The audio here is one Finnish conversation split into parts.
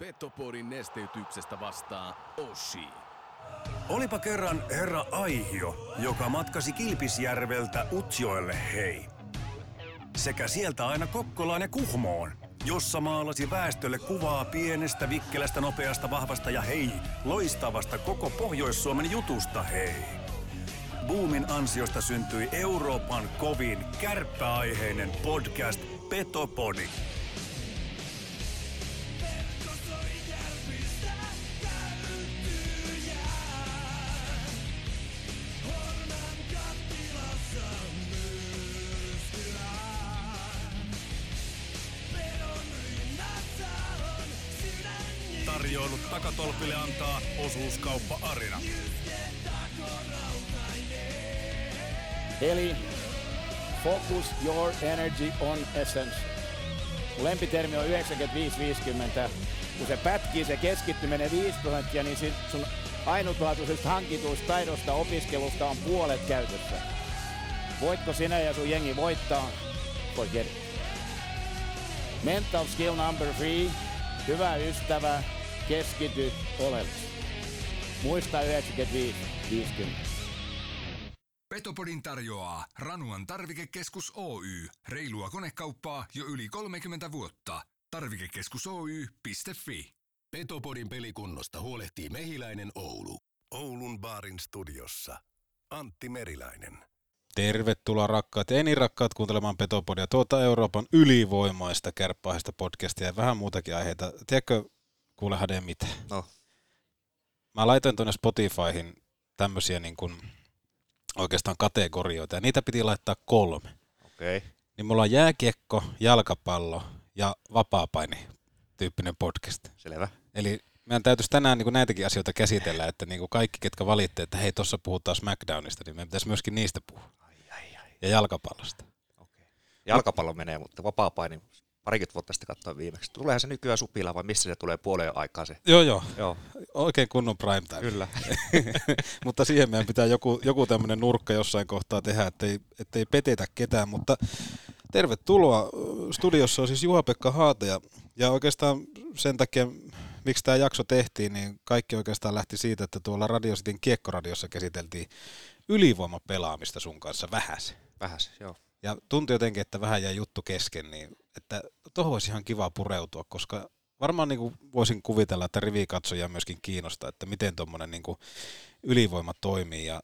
Petopodin nesteytyksestä vastaa Ossi. Olipa kerran herra Aihio, joka matkasi Kilpisjärveltä Utsjoelle hei. Sekä sieltä aina Kokkolaan ja Kuhmoon, jossa maalasi väestölle kuvaa pienestä, vikkelästä, nopeasta, vahvasta ja hei, loistavasta koko Pohjois-Suomen jutusta hei. Boomin ansiosta syntyi Euroopan kovin kärppäaiheinen podcast Petopodi. Tarjoilut takatolpille antaa osuuskauppa-Ariina. Eli focus your energy on essence. Lempitermi on 95-50. Kun se pätkii, se keskittyminen 5%, niin sun ainutlaatuisesta hankituista taidosta opiskelusta on puolet käytössä. Voitko sinä ja sun jengi voittaa? Forget it. Mental skill number 3. Hyvä ystävä, keskity olevaksi. Muista 95-50. Petopodin tarjoaa Ranuan Tarvikekeskus Oy. Reilua konekauppaa jo yli 30 vuotta. Tarvikekeskus Oy.fi. Petopodin pelikunnosta huolehtii Mehiläinen Oulu. Oulun baarin studiossa Antti Meriläinen. Tervetuloa rakkaat ja rakkaat kuuntelemaan Petopodia. Tuota Euroopan ylivoimaista kärppäaiheista podcastia ja vähän muutakin aiheita. Tiedätkö, kuule Hade, mitä? No. Mä laitoin tuonne Spotifyhin tämmöisiä niin kuin oikeastaan kategorioita, ja niitä piti laittaa 3. Okay. Niin mulla on jääkiekko, jalkapallo ja vapaapaini tyyppinen podcast. Selvä. Eli meidän täytyisi tänään niin kuin näitäkin asioita käsitellä, että niin kuin kaikki, ketkä valitte, että hei, tuossa puhutaan SmackDownista, niin meidän pitäisi myöskin niistä puhua. Ai. Ja jalkapallosta. Okay. Jalkapallo menee, mutta vapaapaini parikymmentä vuotta sitten katsoin viimeksi. Tuleehan se nykyään supila vai missä se tulee puoleen aikaa se? Joo. Oikein kunnon prime time. Kyllä. Mutta siihen meidän pitää joku tämmöinen nurkka jossain kohtaa tehdä, ettei petetä ketään. Mutta tervetuloa. Studiossa on siis Juha-Pekka Haataja. Ja oikeastaan sen takia, miksi tämä jakso tehtiin, niin kaikki oikeastaan lähti siitä, että tuolla Radio Cityn Kiekkoradiossa käsiteltiin ylivoimapelaamista sun kanssa vähäs, joo. Ja tuntui jotenkin, että vähän jäi juttu kesken, niin että tuohon olisi ihan kiva pureutua, koska varmaan niin kuin voisin kuvitella, että rivikatsojia myöskin kiinnostaa, että miten tuommoinen niin kuin ylivoima toimii. Ja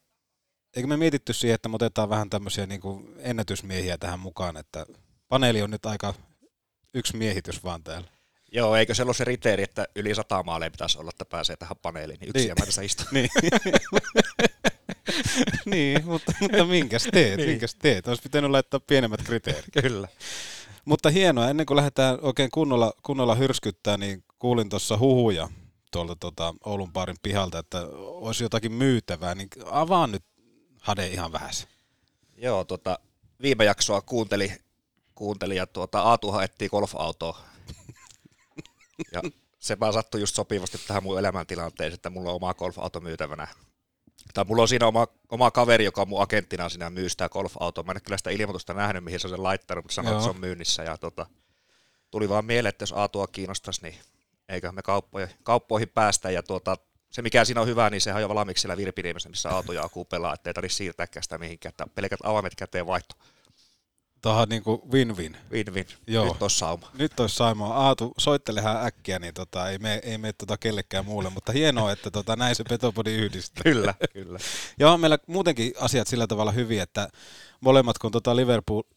eikö me mietitty siihen, että me otetaan vähän tämmöisiä niin kuin ennätysmiehiä tähän mukaan, että paneeli on nyt aika yksi miehitys vaan täällä. Joo, eikö se ole se kriteeri, että yli 100 maalia pitäisi olla, että pääsee tähän paneeliin, niin yksi jäämään tässä istua. Niin, mutta minkäs teet? Olisi pitänyt laittaa pienemmät kriteerit. Kyllä. Mutta hienoa, ennen kuin lähdetään oikein kunnolla hyrskyttää, niin kuulin tuossa huhuja tuolta Oulun baarin pihalta, että olisi jotakin myytävää, niin avaan nyt Hade ihan vähäsen. Joo, viime jaksoa kuuntelin ja Aatuhan etsii golf-autoa. Ja se vaan sattui just sopivasti tähän mun elämäntilanteeseen, että mulla on oma golf-auto myytävänä. Tai mulla on siinä oma kaveri, joka on mun agenttina siinä myy sitä golf-autoa. Mä en kyllä sitä ilmoitusta nähnyt, mihin se on sen laittanut, mutta sanoin, että se on myynnissä. Ja tuli vaan mieleen, että jos Aatua kiinnostaisi, niin eiköhän me kauppoihin päästä. Ja se, mikä siinä on hyvä, niin sehän on jo valmiiksi siellä Virpiniemessä, missä Aatu ja Aku pelaa, ettei tarvitse siirtääkään sitä mihinkään. Pelkät avaimet käteen vaihto. Tämä on niin kuin win-win. Win-win. Joo. Nyt olisi sauma. Aatu, soittelehan äkkiä, niin ei mene kellekään muulle, mutta hienoa, että näin se Petopodi yhdistää. Kyllä. Ja on meillä muutenkin asiat sillä tavalla hyviä, että molemmat kun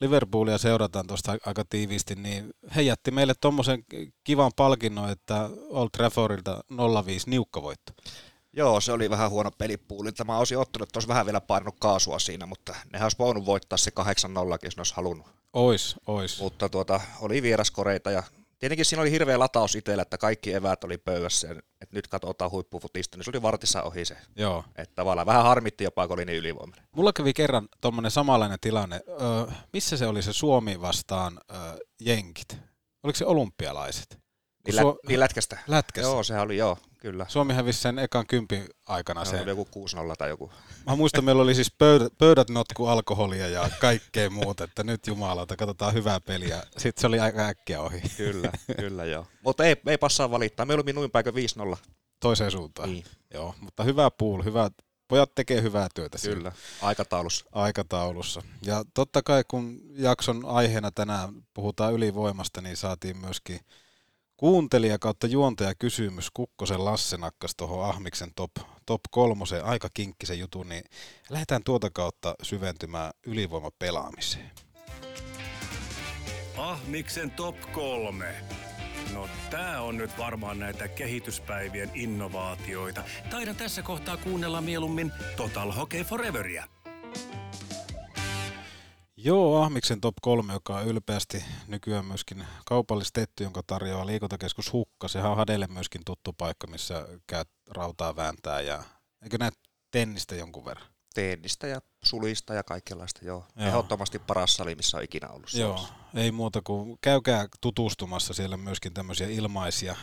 Liverpoolia seurataan tuosta aika tiiviisti, niin he jätti meille tuommoisen kivan palkinnon, että Old Traffordilta 0-5 niukkavoitto. Joo, se oli vähän huono pelipuulinta. Mä olisin ottanut, että olisi vähän vielä painanut kaasua siinä, mutta nehän olisi voinut voittaa se 8-0, jos ne olisi halunnut. Ois. Mutta oli vieraskoreita ja tietenkin siinä oli hirveä lataus itsellä, että kaikki eväät oli pöydässä. Et nyt katsotaan huippufutista, niin se oli vartissa ohi se. Joo. Että tavallaan vähän harmitti jopa, kun oli niin ylivoimainen. Mulla kävi kerran tuommoinen samanlainen tilanne. Missä se oli se Suomi vastaan jenkit? Oliko se olympialaiset? Lätkästä. Lätkästä. Joo, sehän oli, joo, kyllä. Suomi hävisi sen ekan kympin aikana. Se oli joku 6-0 tai joku. Mä muistan, meillä oli siis pöydät notku alkoholia ja kaikkea muuta, että nyt jumalauta, katsotaan hyvää peliä. Sitten se oli aika äkkiä ohi. Kyllä, kyllä joo. Mutta ei passaa valittaa, me olimme noin päikö 5-0. Toiseen suuntaan. Niin. Joo, mutta hyvä pool, hyvä. Pojat tekee hyvää työtä siinä. Kyllä, aikataulussa. Aikataulussa. Ja totta kai kun jakson aiheena tänään puhutaan ylivoimasta, niin saatiin myöskin kuuntelija kautta juontaja kysymys. Kukkosen Lasse nakkas tuohon Ahmiksen top kolmoseen aika kinkkisen jutun, niin lähdetään tuota kautta syventymään ylivoimapelaamiseen. Ahmiksen top 3. No tää on nyt varmaan näitä kehityspäivien innovaatioita. Taidan tässä kohtaa kuunnella mieluummin Total Hockey Foreveria. Joo, Ahmiksen top 3, joka on ylpeästi nykyään myöskin kaupallistettu, jonka tarjoaa liikuntakeskus Hukka. Sehän on Hadelle myöskin tuttu paikka, missä käy rautaa vääntää ja eikö näe tennistä jonkun verran? Tennistä ja sulista ja kaikenlaista, joo. Ehdottomasti paras sali, missä on ikinä ollut. Joo, ei muuta kuin käykää tutustumassa, siellä myöskin tämmöisiä ilmaisia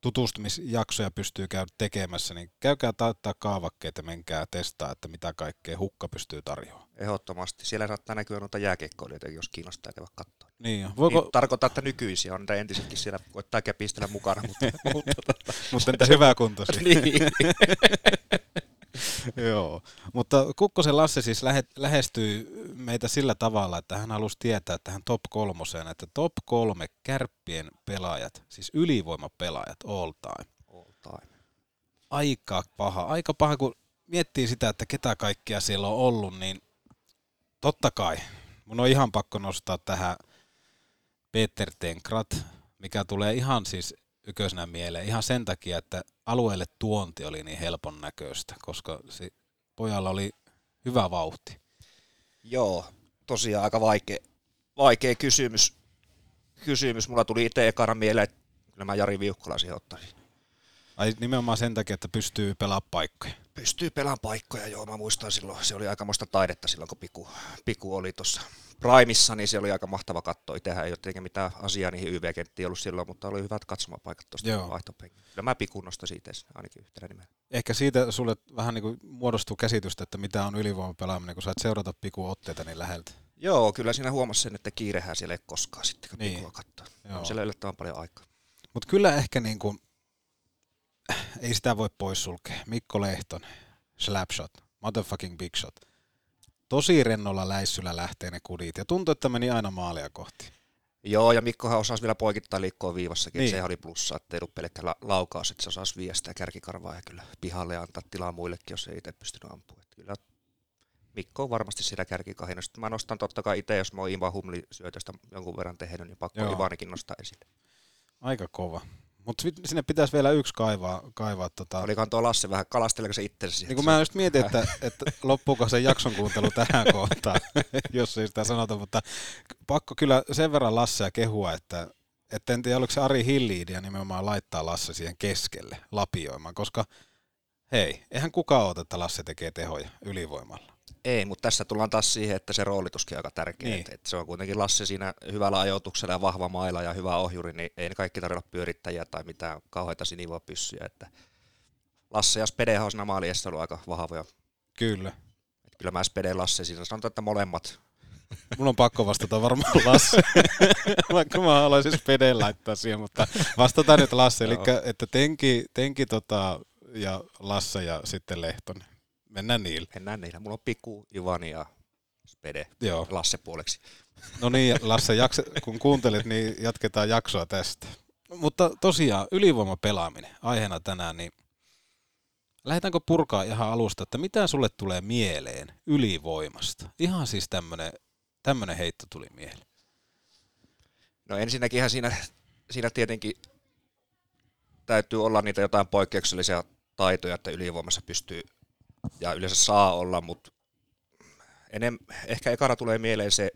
tutustumisjaksoja pystyy käydä tekemässä, niin käykää taittaa kaavakkeita, menkää testaa, että mitä kaikkea Hukka pystyy tarjoamaan. Ehdottomasti. Siellä saattaa näkyä noita jääkiekkoilijoita, jos kiinnostaa käydä katsoa. Niin, voiko... niin, tarkoittaa, että nykyisiä on niitä entisetkin siellä, koittaa käpistellä mukana, mutta niitä hyväkuntoisia. Niin. Joo, mutta Kukkosen Lasse siis lähestyy meitä sillä tavalla, että hän halusi tietää tähän top kolmoseen, että top 3 kärppien pelaajat, siis ylivoimapelaajat all time. All time. Aika paha, kun miettii sitä, että ketä kaikkia siellä on ollut, niin totta kai mun on ihan pakko nostaa tähän Peter Tenkrat, mikä tulee ihan siis ykkösenä mieleen ihan sen takia, että alueelle tuonti oli niin helpon näköistä, koska pojalla oli hyvä vauhti. Joo, tosiaan aika vaikea kysymys. Mulla tuli itse ekana mieleen, että kyllä mä Jari Viukkola siihen ottaisin. Ai nimenomaan sen takia, että pystyy pelaamaan paikkoja. Pystyy pelaamaan paikkoja, joo. Mä muistan silloin, se oli aikamoista taidetta silloin, kun Piku oli tuossa Primessa, niin se oli aika mahtava katsoa. Itsehän ei ole tietenkin mitään asiaa niihin YV-kenttiin ollut silloin, mutta oli hyvät katsomapaikat tuosta vaihtopenkkiä. Kyllä mä Pikun nostaisin itse ainakin yhtenä nimellä. Ehkä siitä sulle vähän niin kuin muodostuu käsitystä, että mitä on ylivoimapelaaminen, kun saat seurata Pikun otteita niin läheltä. Joo, kyllä siinä huomasi sen, että kiirehän siellä ei koskaan sitten, kun niin. Pikua katsoo. On siellä yllättävän paljon aikaa. Mutta kyllä ehkä niin kuin, ei sitä voi poissulkea. Mikko Lehtonen, slapshot, motherfucking big shot. Tosi rennolla läissyllä lähtee ne kudit ja tuntui, että meni aina maalia kohti. Joo, ja Mikkohan osasi vielä poikittaa liikkoa viivassakin, niin. Sehän oli plussa, ettei ollut pelkkä laukaus, että se osasi viestää kärkikarvaa ja kyllä pihalle ja antaa tilaa muillekin, jos ei itse pystynyt ampumaan. Kyllä Mikko on varmasti siellä kärkikahina. Sitten mä nostan totta kai itse, jos mä oon Ivan Humli-syötöstä jonkun verran tehnyt, niin pakko Ivanikin nostaa esille. Aika kova. Mutta sinne pitäisi vielä yksi kaivaa. Olikohan tuo Lasse vähän, kalasteleeko se itsensä siihen? Niin kun mä just mietin, että loppuuko se jakson kuuntelu tähän kohtaan, jos ei sitä sanota, mutta pakko kyllä sen verran Lassea kehua, että en tiedä, oliko se Ari Hilli-idea nimenomaan laittaa Lasse siihen keskelle lapioimaan, koska hei, eihän kukaan oota, että Lasse tekee tehoja ylivoimalla. Ei, mutta tässä tullaan taas siihen, että se roolituskin on aika tärkeä. Niin. Että se on kuitenkin Lasse siinä hyvällä ajoituksella ja vahva maila ja hyvä ohjuri, niin ei ne kaikki tarvitse pyörittäjiä tai mitään kauheita sinivoa pyssyjä. Että Lasse ja Spedehän on siinä maaliessa ollut aika vahvoja. Kyllä. Että kyllä mä Spede Lasse siinä sanotaan, että molemmat. Mun on pakko vastata varmaan Lasse, vaikka mä haluaisin Spedeen laittaa siihen, mutta vastataan nyt Lasse. Eli että tenki, ja Lasse ja sitten Lehtonen. Mennään niillä. Mulla on Piku, Ivani ja Spede. Joo. Lasse puoleksi. No niin, Lasse, kun kuuntelit, niin jatketaan jaksoa tästä. Mutta tosiaan, ylivoimapelaaminen aiheena tänään, niin lähdetäänkö purkaa ihan alusta, että mitä sulle tulee mieleen ylivoimasta? Ihan siis tämmöinen heitto tuli mieleen. No ensinnäkinhän siinä tietenkin täytyy olla niitä jotain poikkeuksellisia taitoja, että ylivoimassa pystyy ja yleensä saa olla, mutta ehkä ekana tulee mieleen se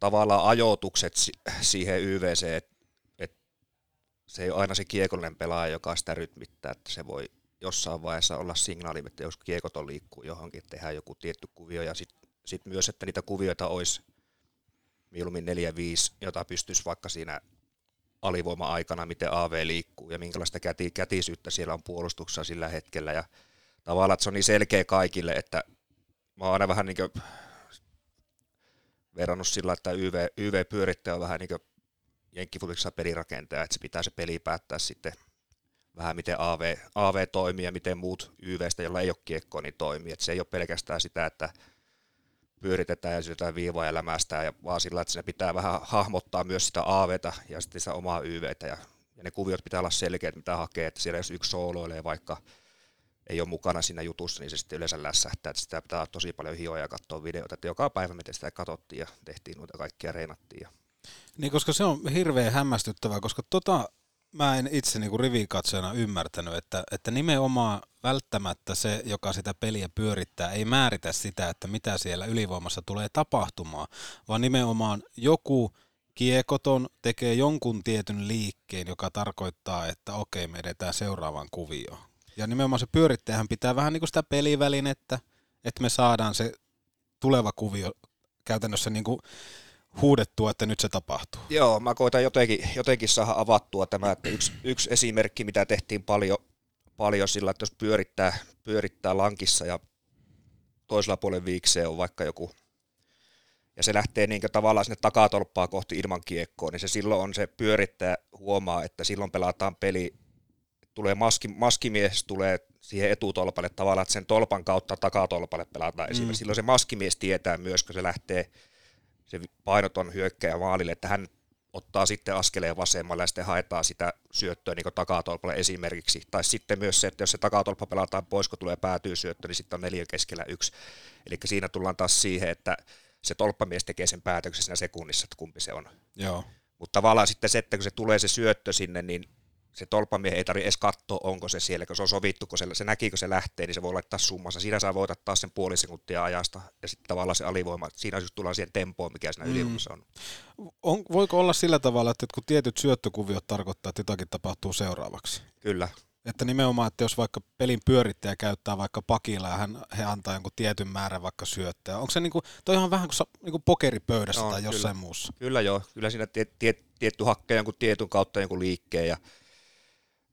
tavallaan ajoitukset siihen YVC, että se ei ole aina se kiekollinen pelaaja, joka sitä rytmittää, että se voi jossain vaiheessa olla signaali, että jos kiekoton liikkuu johonkin, tehdään joku tietty kuvio ja sit myös, että niitä kuvioita olisi mieluummin 4-5, jota pystyisi vaikka siinä alivoima-aikana, miten AV liikkuu ja minkälaista kätisyyttä siellä on puolustuksessa sillä hetkellä. Ja tavallaan se on niin selkeä kaikille, että mä oon aina vähän niin kuin verrannut sillä, että YV-pyörittäjä on vähän niin kuin jenkkifutiksessa pelirakentaja, että se pitää se peli päättää sitten vähän miten AV toimii ja miten muut YVstä, joilla ei ole kiekkoa, niin toimii. Että se ei ole pelkästään sitä, että pyöritetään ja syötään viivaa ja lämästään, ja vaan sillä, että siinä pitää vähän hahmottaa myös sitä AVtä ja sitten sitä omaa YVtä. Ja ne kuviot pitää olla selkeät, mitä hakee, että siellä jos yksi sooloilee vaikka ei ole mukana siinä jutussa, niin se sitten yleensä lässähtää. Että sitä pitää tosi paljon hioa ja katsoa videoita. Että joka päivä me sitä katsottiin ja tehtiin noita kaikkia, reenattiin. Niin, koska se on hirveän hämmästyttävää, koska mä en itse niin kuin rivikatsojana ymmärtänyt, että nimenomaan välttämättä se, joka sitä peliä pyörittää, ei määritä sitä, että mitä siellä ylivoimassa tulee tapahtumaan, vaan nimenomaan joku kiekoton tekee jonkun tietyn liikkeen, joka tarkoittaa, että okei, me edetään seuraavaan kuvioon. Ja nimenomaan se pyörittäjähän pitää vähän niin kuin sitä pelivälinettä, että me saadaan se tuleva kuvio käytännössä niin kuin huudettua, että nyt se tapahtuu. Joo, mä koitan jotenkin saada avattua tämä. Että yksi esimerkki, mitä tehtiin paljon sillä, että jos pyörittää lankissa ja toisella puolen viikseen on vaikka joku, ja se lähtee niin kuin tavallaan sinne takatolppaa kohti ilman kiekkoa, niin se silloin on se pyörittäjä huomaa, että silloin pelataan peli, tulee maskimies tulee siihen etutolpalle tavallaan, että sen tolpan kautta takatolpalle pelataan esimerkiksi. Silloin se maskimies tietää myös, kun se lähtee se painoton hyökkäjä maalille, että hän ottaa sitten askeleen vasemmalle ja sitten haetaan sitä syöttöä niin takatolpalle esimerkiksi. Tai sitten myös se, että jos se takatolppa pelataan pois, kun tulee päätyy syöttö, niin sitten on 4 keskellä 1. Eli siinä tullaan taas siihen, että se tolppamies tekee sen päätöksen siinä sekunnissa, että kumpi se on. Joo. Mutta tavallaan sitten se, että kun se tulee se syöttö sinne, niin se tolppamies ei tarvitse edes katsoa, onko se siellä, kun se on sovittu, kun se näki, kun se lähtee, niin se voi laittaa summassa. Siinä saa voitat taas sen puoli sekuntia ajasta, ja sitten tavallaan se alivoima, siinä just tullaan siihen tempoon, mikä siinä ylivoimassa on. Voiko olla sillä tavalla, että kun tietyt syöttökuviot tarkoittaa, että jotakin tapahtuu seuraavaksi? Kyllä. Että nimenomaan, että jos vaikka pelin pyörittäjä käyttää vaikka pakilla ja he antaa jonkun tietyn määrän vaikka syöttää. Onko se niinku, toihan vähän kuin niinku pokeripöydässä tai jossain muussa? Kyllä joo, kyllä siinä tietty hakkee jonkun tietyn kautta jonkun liikkeen ja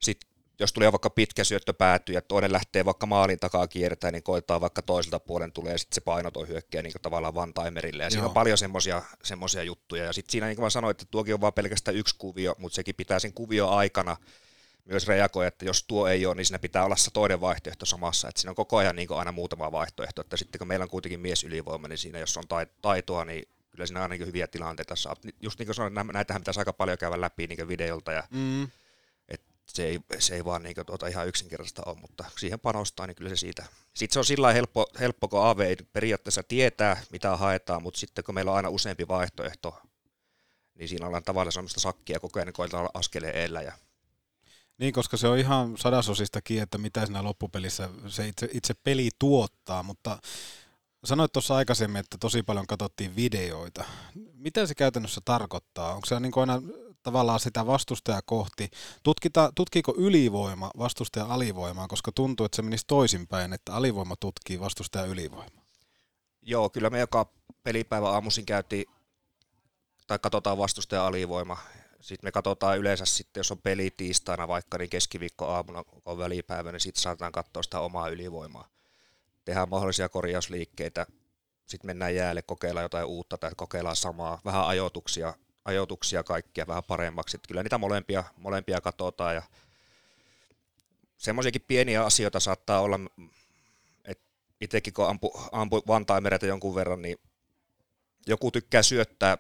sitten jos tulee vaikka pitkä syöttö päätyy ja toinen lähtee vaikka maalin takaa kiertää, niin koetaan vaikka toiselta puolen tulee ja sitten se painoton hyökkää niin tavallaan one-timerille. Ja siinä on paljon semmoisia juttuja. Ja sitten siinä, niin kuin mä sanoin, että tuokin on vaan pelkästään yksi kuvio, mutta sekin pitää sen kuvion aikana myös reagoida, että jos tuo ei ole, niin siinä pitää olla se toinen vaihtoehto samassa. Että siinä on koko ajan niin aina muutama vaihtoehto. Että sitten kun meillä on kuitenkin mies ylivoima, niin siinä jos on taitoa, niin kyllä siinä aina niin hyviä tilanteita saa. Just niin kuin sanoin, näitähän pitäisi aika paljon käydä läpi niin videolta ja Se ei vaan niin kuin, ihan yksinkertaista ole, mutta siihen panostaa, niin kyllä se siitä. Sitten se on sillä lailla helppo, kun AV ei periaatteessa tietää, mitä haetaan, mutta sitten kun meillä on aina useampi vaihtoehto, niin siinä ollaan tavallaan semmoista sakkia koko ajan, koetaan olla askeleen edellä. Niin, koska se on ihan sadasosistakin, että mitä siinä loppupelissä se itse peli tuottaa, mutta sanoit tuossa aikaisemmin, että tosi paljon katsottiin videoita. Mitä se käytännössä tarkoittaa? Onko se niin kuin aina tavallaan sitä vastustajaa kohti. Tutkiiko ylivoima vastustaja alivoimaa, koska tuntuu, että se menisi toisinpäin, että alivoima tutkii vastustaja ylivoimaa? Joo, kyllä me joka pelipäivä aamuisin katsotaan vastustaja alivoima. Sitten me katsotaan yleensä sitten, jos on peli tiistaina vaikka, niin keskiviikko aamuna, kun on välipäivä, niin sitten saatetaan katsoa sitä omaa ylivoimaa. Tehdään mahdollisia korjausliikkeitä, sitten mennään jäälle, kokeillaan jotain uutta tai kokeillaan samaa, vähän ajoituksia kaikkia vähän paremmaksi. Että kyllä niitä molempia katsotaan ja semmoisiakin pieniä asioita saattaa olla, että itsekin kun ampu one-timereita jonkun verran, niin joku tykkää syöttää,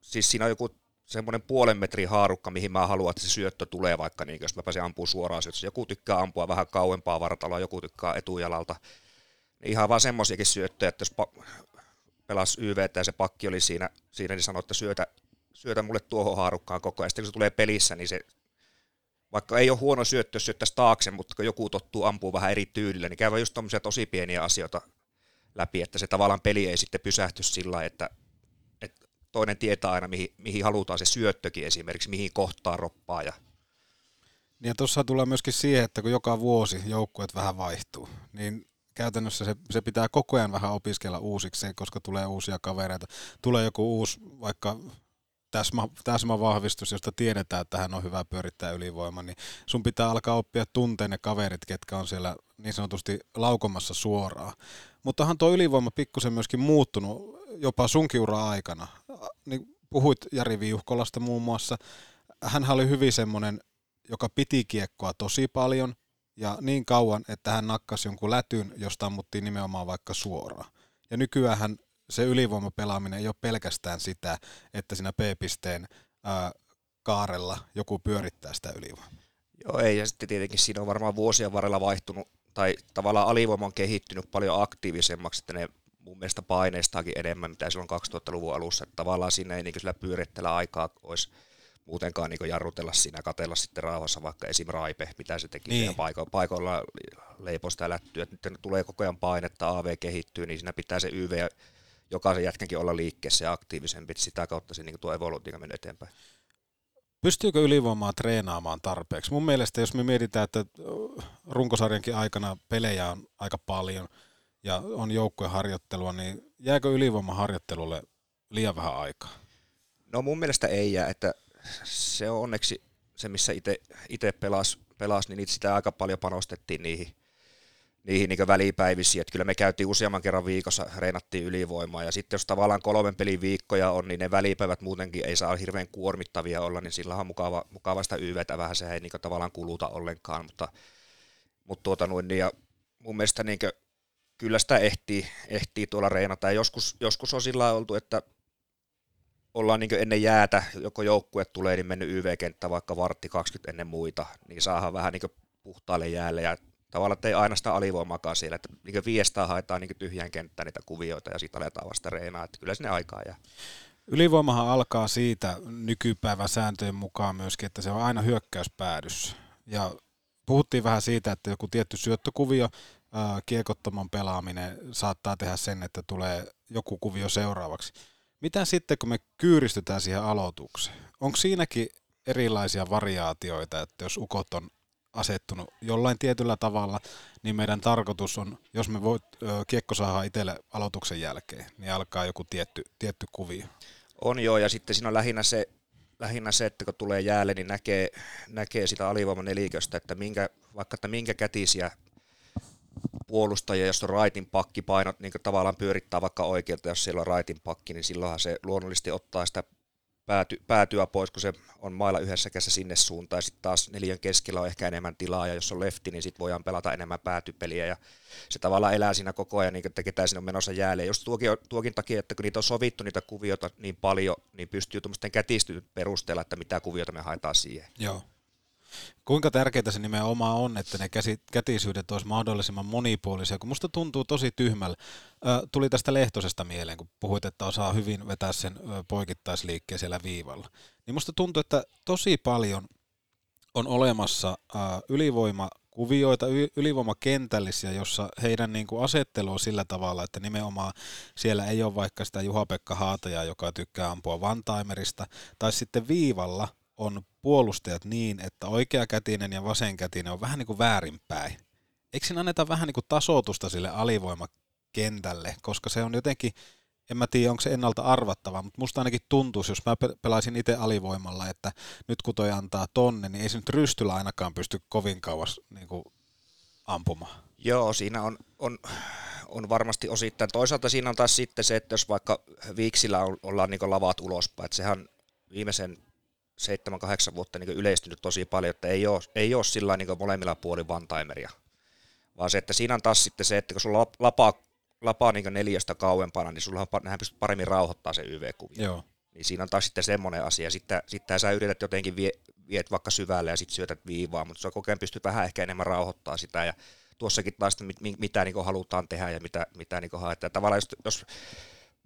siis siinä on joku semmoinen 0,5 metrin haarukka, mihin mä haluan, että se syöttö tulee vaikka, niin jos mä pääsen ampumaan suoraan syöttössä. Joku tykkää ampua vähän kauempaa vartaloa, joku tykkää etujalalta. Ihan vaan semmoisiakin syöttöjä, että jos pelasi YVtä ja se pakki oli siinä niin sanoi, että syötä mulle tuohon haarukkaan koko ajan. Sitten kun se tulee pelissä, niin se, vaikka ei ole huono syöttö, jos syöttäisi taakse, mutta kun joku tottuu ampuu vähän eri tyylillä, niin käydään just tommosia tosi pieniä asioita läpi, että se tavallaan peli ei sitten pysähty sillä lailla, että toinen tietää aina, mihin halutaan se syöttökin esimerkiksi, mihin kohtaan roppaa. Ja tuossa tullaan myöskin siihen, että kun joka vuosi joukkueet vähän vaihtuu, niin käytännössä se pitää koko ajan vähän opiskella uusiksi, koska tulee uusia kavereita. Tulee joku uusi vaikka täsmävahvistus, josta tiedetään, että hän on hyvä pyörittää ylivoima, niin sun pitää alkaa oppia tuntea ne kaverit, ketkä on siellä niin sanotusti laukomassa suoraan. Muttahan tuo ylivoima pikkusen myöskin muuttunut jopa sunkin uran aikana. Niin puhuit Jari Viuhkolasta muun muassa. Hänhän oli hyvin semmoinen, joka piti kiekkoa tosi paljon ja niin kauan, että hän nakkasi jonkun lätyn, josta ammuttiin nimenomaan vaikka suoraan. Ja nykyäänhän se ylivoimapelaaminen ei ole pelkästään sitä, että siinä P-pisteen kaarella joku pyörittää sitä ylivoimaa. Joo, ei, ja sitten tietenkin siinä on varmaan vuosien varrella vaihtunut, tai tavallaan alivoima on kehittynyt paljon aktiivisemmaksi, että ne mun mielestä paineistakin enemmän, mitä silloin 2000-luvun alussa, että tavallaan siinä ei niin sillä pyörittellä aikaa olisi muutenkaan niin jarrutella siinä, katella sitten rauhassa vaikka esim. Raipe, mitä se teki niin. Paikoilla leipoi sitä lättyä, että nyt tulee koko ajan painetta, AV kehittyy, niin siinä pitää se YV ja jokaisen jätkänkin olla liikkeessä ja aktiivisempi, että sitä kautta se niin tuo evoluutio menee eteenpäin. Pystyykö ylivoimaa treenaamaan tarpeeksi? Mun mielestä, jos me mietitään, että runkosarjankin aikana pelejä on aika paljon ja on joukkueharjoittelua, niin jääkö ylivoimaharjoittelulle liian vähän aikaa? No mun mielestä ei jää, että se on onneksi se, missä itse pelas, niin sitä aika paljon panostettiin niihin niin välipäivisiin, että kyllä me käytiin useamman kerran viikossa, reenattiin ylivoimaa, ja sitten jos tavallaan 3 pelin viikkoja on, niin ne välipäivät muutenkin ei saa hirveän kuormittavia olla, niin sillä on mukava sitä YVtä vähän, se ei niin tavallaan kuluta ollenkaan, mutta ja mun mielestä niin kyllä sitä ehtii tuolla reenata, ja joskus on sillä oltu, että ollaan niin ennen jäätä, joko joukkue tulee, niin mennyt YV-kenttä vaikka 1:20 ennen muita, niin saadaan vähän niin puhtaalle jäälle, ja tavallaan ei aina sitä alivoimaakaan siellä, että niin viestää haetaan niin tyhjään kenttään niitä kuvioita ja sitten aletaan vasta reenaa, että kyllä sinne aikaa jää. Ylivoimahan alkaa siitä nykypäivän sääntöjen mukaan myöskin, että se on aina hyökkäyspäädyssä. Ja puhuttiin vähän siitä, että joku tietty syöttökuvio, kiekottoman pelaaminen saattaa tehdä sen, että tulee joku kuvio seuraavaksi. Mitä sitten, kun me kyyristytään siihen aloitukseen? Onko siinäkin erilaisia variaatioita, että jos ukot on asettunut jollain tietyllä tavalla, niin meidän tarkoitus on, jos me kiekko saadaan itselle aloituksen jälkeen, niin alkaa joku tietty kuvio. On joo, ja sitten siinä on lähinnä se, että kun tulee jäälle, niin näkee sitä alivoiman neliköstä, että minkä kätisiä puolustajia, jos on raitin pakki, painot niin tavallaan pyörittää vaikka oikealta, jos siellä on raitin pakki, niin silloinhan se luonnollisesti ottaa sitä päätyä pois, kun se on mailla yhdessä kädessä sinne suuntaan, ja sitten taas neljän keskellä on ehkä enemmän tilaa, ja jos on lefti, niin sitten voidaan pelata enemmän päätypeliä, ja se tavallaan elää siinä koko ajan, niin että ketään siinä on menossa jäälle. Ja just tuokin takia, että kun niitä on sovittu niitä kuviota niin paljon, niin pystyy tuommoisten kätistynyt perusteella, että mitä kuviota me haetaan siihen. Joo. Kuinka tärkeää se nimenomaan on, että ne kätisyydet olisi mahdollisimman monipuolisia, kun musta tuntuu tosi tyhmällä. Tuli tästä Lehtosesta mieleen, kun puhuit, että osaa hyvin vetää sen poikittaisliikkeen siellä viivalla. Niin musta tuntuu, että tosi paljon on olemassa ylivoimakuvioita, ylivoimakentällisiä, jossa heidän niin kuin asettelu on sillä tavalla, että nimenomaan siellä ei ole vaikka sitä Juha-Pekka Haatajaa, joka tykkää ampua one-timerista, tai sitten viivalla on puolustajat niin, että oikeakätinen ja vasenkätinen on vähän niin kuin väärinpäin. Eikö siinä anneta vähän niin kuin tasoitusta sille alivoimakentälle, koska se on jotenkin, en mä tiedä onko se ennalta arvattavaa, mutta musta ainakin tuntuisi, jos mä pelaisin itse alivoimalla, että nyt kun toi antaa tonne, niin ei se nyt rystyllä ainakaan pysty kovin kauas niin kuin ampumaan. Joo, siinä on varmasti osittain. Toisaalta siinä on taas sitten se, että jos vaikka viiksillä ollaan niin kuin lavat ulospäin, että sehän viimeisen 7-8 vuotta niin yleistynyt tosi paljon, että ei ole sillä niin molemmilla puolin one-timeria, vaan se, että siinä on taas sitten se, että kun sulla lapaa niin neljästä kauempana, niin sulla pystyt paremmin rauhoittamaan se YV-kuvio. Niin siinä on taas sitten semmoinen asia. Sitten sä yrität jotenkin viet vaikka syvälle ja sitten syötät viivaa, mutta sä koko ajan pystyt vähän ehkä enemmän rauhoittamaan sitä, ja tuossakin taas mitä niin halutaan tehdä ja mitä niin haetaan. Tavallaan jos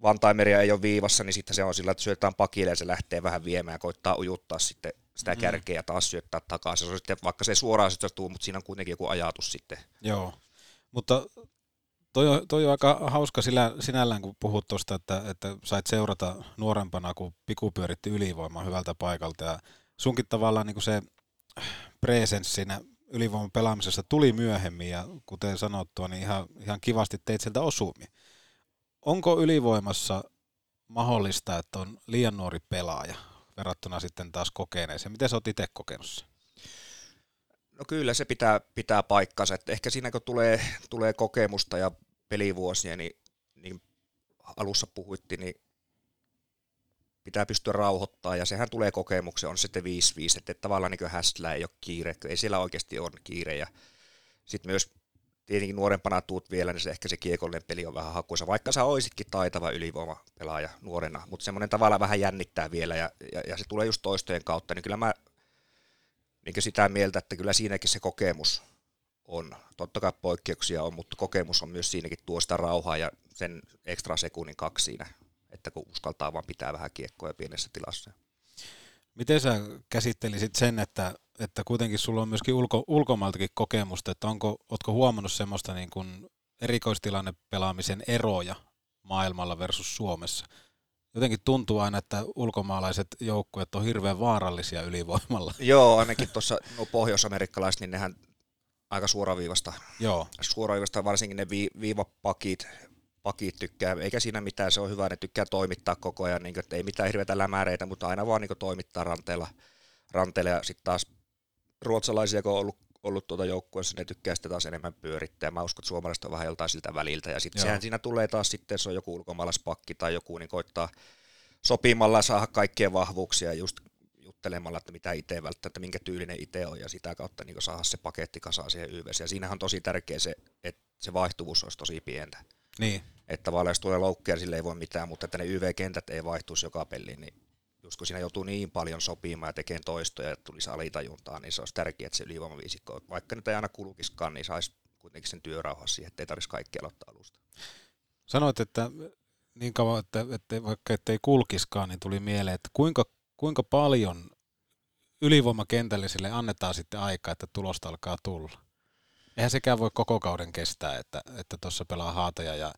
one-timeria ei ole viivassa, niin sitten se on sillä, että syötetään pakille ja se lähtee vähän viemään ja koittaa ujuttaa sitten sitä kärkeä ja taas syöttää takaisin. Se on sitten, vaikka se ei suoraan tuu, mutta siinä on kuitenkin joku ajatus sitten. Joo, mutta toi on aika hauska sinällään, kun puhut tuosta, että sait seurata nuorempana, kun Piku pyöritti ylivoimaa hyvältä paikalta. Ja sunkin tavallaan niin kuin se presenssi siinä ylivoiman pelaamisessa tuli myöhemmin ja kuten sanottua, niin ihan kivasti teit sieltä osumia. Onko ylivoimassa mahdollista, että on liian nuori pelaaja? verrattuna sitten taas kokeneeseen. Miten sä oot itse kokenut sen? No kyllä se pitää paikkansa. Et ehkä siinä kun tulee kokemusta ja pelivuosia, niin alussa puhuittiin, niin pitää pystyä rauhoittaa ja sehän tulee kokemukseen, on sitten 5-5, että tavallaan niin häslää ei ole kiire, ei siellä oikeasti ole kiire ja sitten myös tietenkin nuorempana tuut vielä, niin se ehkä se kiekollinen peli on vähän hakuisa, vaikka sä oisitkin taitava ylivoimapelaaja nuorena, mutta semmoinen tavallaan vähän jännittää vielä ja se tulee just toistojen kautta, niin kyllä mä niin sitä mieltä, että kyllä siinäkin se kokemus on, totta kai poikkeuksia on, mutta kokemus on myös siinäkin tuo sitä rauhaa ja sen ekstra sekunnin kaksi siinä, että kun uskaltaa vaan pitää vähän kiekkoja pienessä tilassa. Miten sä käsittelisit sen, että kuitenkin sulla on myöskin ulkomailtakin kokemusta, että ootko huomannut semmoista niin kuin erikoistilanne pelaamisen eroja maailmalla versus Suomessa? Jotenkin tuntuu aina, että ulkomaalaiset joukkueet on hirveän vaarallisia ylivoimalla. Joo, ainakin tuossa no pohjois-amerikkalaiset, niin nehän aika suoraviivasta. Joo. Suoraviivasta varsinkin ne viivapakit tykkää, eikä siinä mitään, se on hyvä, ne tykkää toimittaa koko ajan, niin kuin, ei mitään hirveätä lämäreitä, mutta aina vaan niin toimittaa ranteilla ja sitten taas ruotsalaisia, kun on ollut tuota joukkueessa, ne tykkää sitä taas enemmän pyörittää. Mä uskon, että suomalaiset on vähän joltain siltä väliltä ja sitten sehän siinä tulee taas sitten, se on joku ulkomaalaispakki tai joku, niin koittaa sopimalla saada kaikkien vahvuuksia just juttelemalla, että mitä itse välttämättä, minkä tyylinen itse on ja sitä kautta niin saada se paketti kasaan siihen YVs. Ja siinähän on tosi tärkeä se, että se vaihtuvuus olisi tosi pientä. Niin. Että tavallaan jos tulee loukkeja, sille ei voi mitään, mutta että ne YV-kentät ei vaihtuisi joka peliin, niin just kun siinä joutuu niin paljon sopimaan ja tekemään toistoja, että tulisi alitajuntaa, niin se olisi tärkeää, että se ylivoimaviisikko, vaikka nyt ei aina kulkiskaan, niin saisi kuitenkin sen työrauhaa siihen, ettei tarvitsisi kaikkea aloittaa alusta. Sanoit, että niin kauan, että vaikka ettei kulkiskaan, niin tuli mieleen, että kuinka paljon ylivoimakentällisille annetaan sitten aikaa, että tulosta alkaa tulla? Eihän sekään voi koko kauden kestää, että tuossa pelaa Haataja ja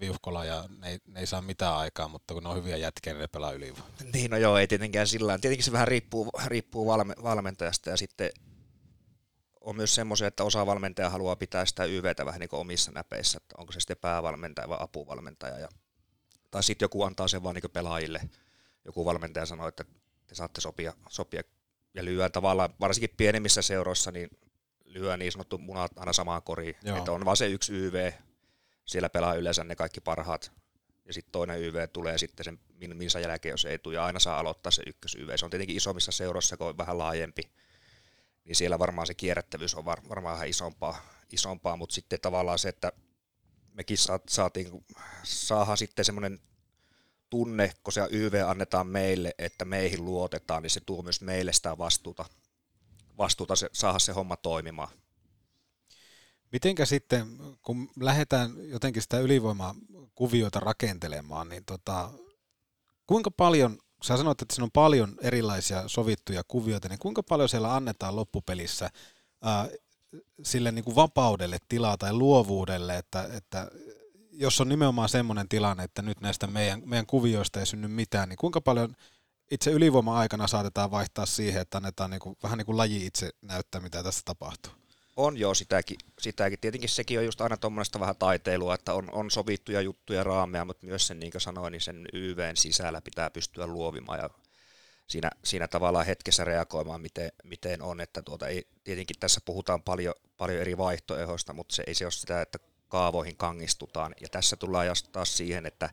Viuhkola ja ne ei saa mitään aikaa, mutta kun ne on hyviä jätkiä, niin ne pelaa ylivoimaa. Niin, no joo, ei tietenkään sillä tavalla. Tietenkin se vähän riippuu valmentajasta ja sitten on myös semmoisia, että osa valmentaja haluaa pitää sitä YVtä vähän niin kuin omissa näpeissä, että onko se sitten päävalmentaja vai apuvalmentaja. Tai sitten joku antaa sen vaan niin kuin pelaajille. Joku valmentaja sanoo, että te saatte sopia ja lyöä tavallaan, varsinkin pienemmissä seuroissa, niin lyö niin sanottu munat aina samaan koriin, joo. Että on vaan se yksi YV, siellä pelaa yleensä ne kaikki parhaat, ja sitten toinen YV tulee sitten sen minsa jälkeen, jos ei tule, ja aina saa aloittaa se ykkös YV. Se on tietenkin isommissa seuroissa, kun on vähän laajempi, niin siellä varmaan se kierrättävyys on varmaan vähän isompaa, mutta sitten tavallaan se, että mekin saadaan sitten semmoinen tunne, kun se YV annetaan meille, että meihin luotetaan, niin se tuo myös meille sitä vastuuta saada se homma toimimaan. Mitenkä sitten, kun lähdetään jotenkin sitä ylivoimakuvioita rakentelemaan, niin kuinka paljon, sä sanoit, että siinä on paljon erilaisia sovittuja kuvioita, niin kuinka paljon siellä annetaan loppupelissä sille niin kuin vapaudelle tilaa tai luovuudelle, että jos on nimenomaan semmoinen tilanne, että nyt näistä meidän kuvioista ei synny mitään, niin kuinka paljon itse ylivoima-aikana saatetaan vaihtaa siihen, että annetaan niinku, vähän niin kuin laji itse näyttää, mitä tässä tapahtuu. On joo, sitäkin. Tietenkin sekin on just aina tuommoista vähän taiteilua, että on sovittuja juttuja, raameja, mutta myös sen, niin kuin sanoin, niin sen YVn sisällä pitää pystyä luovimaan ja siinä tavallaan hetkessä reagoimaan, miten on. Että ei, tietenkin tässä puhutaan paljon eri vaihtoehdoista, mutta se ei se ole sitä, että kaavoihin kangistutaan. Ja tässä tullaan taas siihen, että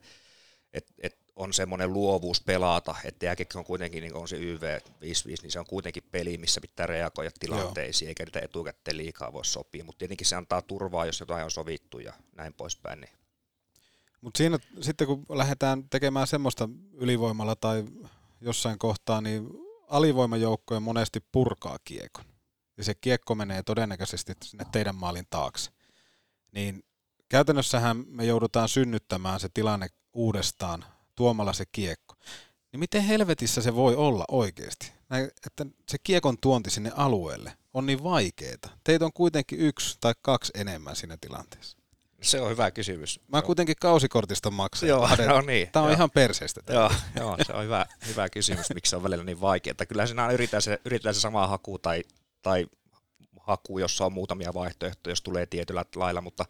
on semmoinen luovuus pelata, että jääkiekko on kuitenkin, niin on se YV 5-5, niin se on kuitenkin peli, missä pitää reagoida tilanteisiin, joo. Eikä niitä etukäteen liikaa voi sopia, mutta tietenkin se antaa turvaa, jos jotain on sovittu ja näin poispäin. Niin. Mutta siinä sitten, kun lähdetään tekemään semmoista ylivoimalla tai jossain kohtaa, niin alivoimajoukkoja monesti purkaa kiekon, ja se kiekko menee todennäköisesti sinne teidän maalin taakse, niin käytännössähän me joudutaan synnyttämään se tilanne uudestaan, tuomalla se kiekko, niin miten helvetissä se voi olla oikeasti? Että se kiekon tuonti sinne alueelle on niin vaikeeta. Teitä on kuitenkin 1 tai 2 enemmän siinä tilanteessa. Se on hyvä kysymys. Mä kuitenkin kausikortista maksan. Joo, no niin. Tämä on ihan perseistä. Joo, se on hyvä kysymys, miksi se on välillä niin vaikeeta. Kyllähän siinä yritetään se sama haku tai haku, jossa on muutamia vaihtoehtoja, jos tulee tietyllä lailla, mutta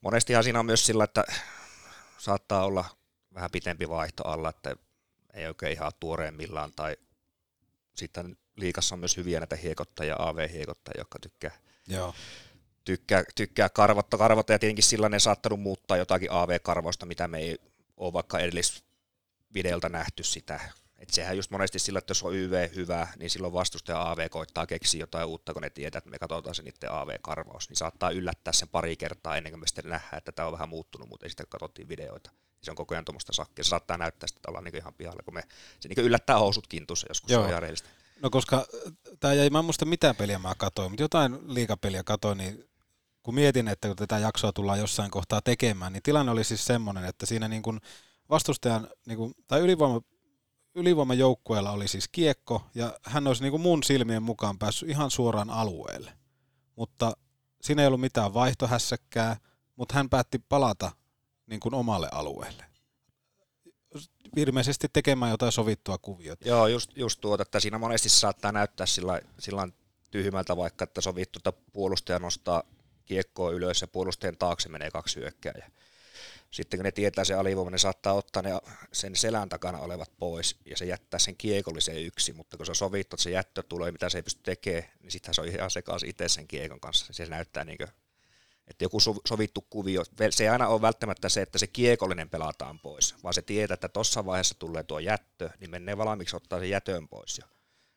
monestihan siinä on myös sillä, että saattaa olla vähän pitempi vaihto alla, että ei oikein ihan tuoreimmillaan, tai sitten liikassa on myös hyviä näitä hiekottajia, AV-hiekottajia, jotka tykkää karvata, ja tietenkin sillä ne saattanut muuttaa jotakin AV-karvoista, mitä me ei ole vaikka edellisvideolta nähty sitä. Et sehän just monesti sillä, että jos on YV hyvä, niin silloin vastustaja AV koittaa keksiä jotain uutta, kun ne tietää, että me katsotaan se niiden AV-karvaus. Niin saattaa yllättää sen pari kertaa ennen kuin me sitten nähdään, että tämä on vähän muuttunut, mutta ei sitä katsottiin videoita. Se on koko ajan tuommoista sakkia. Se saattaa näyttää sitä, että ollaan niin ihan pihalla, kun me, se niin yllättää housut kintussa joskus. Joo. Se on ihan reilistä. No koska tämä jäi, mä en muista mitään peliä mä katsoin, mutta jotain liigapeliä katsoin, niin kun mietin, että kun tätä jaksoa tullaan jossain kohtaa tekemään, niin tilanne oli siis semmoinen, että siinä niin kuin vastustajan, niin kuin, tai ylivoimajoukkueella oli siis kiekko, ja hän olisi niin kuin mun silmien mukaan päässyt ihan suoraan alueelle. Mutta siinä ei ollut mitään vaihtohässäkkää, mutta hän päätti palata niin kuin omalle alueelle. Ilmeisesti tekemään jotain sovittua kuviota. Joo, just tuota, että siinä monesti saattaa näyttää sillä tyhmältä vaikka, että sovittu, että puolustaja nostaa kiekkoa ylös ja puolustajan taakse menee kaksi hyökkääjää. Sitten kun ne tietää sen alivoiman, ne saattaa ottaa ne sen selän takana olevat pois ja se jättää sen kiekollisen yksin, mutta kun se on sovittu, että se jättö tulee, mitä se ei pysty tekemään, niin sittenhän se on ihan sekaisin itse sen kiekon kanssa. Se näyttää niin kuin, että joku sovittu kuvio, se ei aina ole välttämättä se, että se kiekollinen pelataan pois, vaan se tietää, että tuossa vaiheessa tulee tuo jättö, niin menee valmiiksi ottaa sen jätön pois.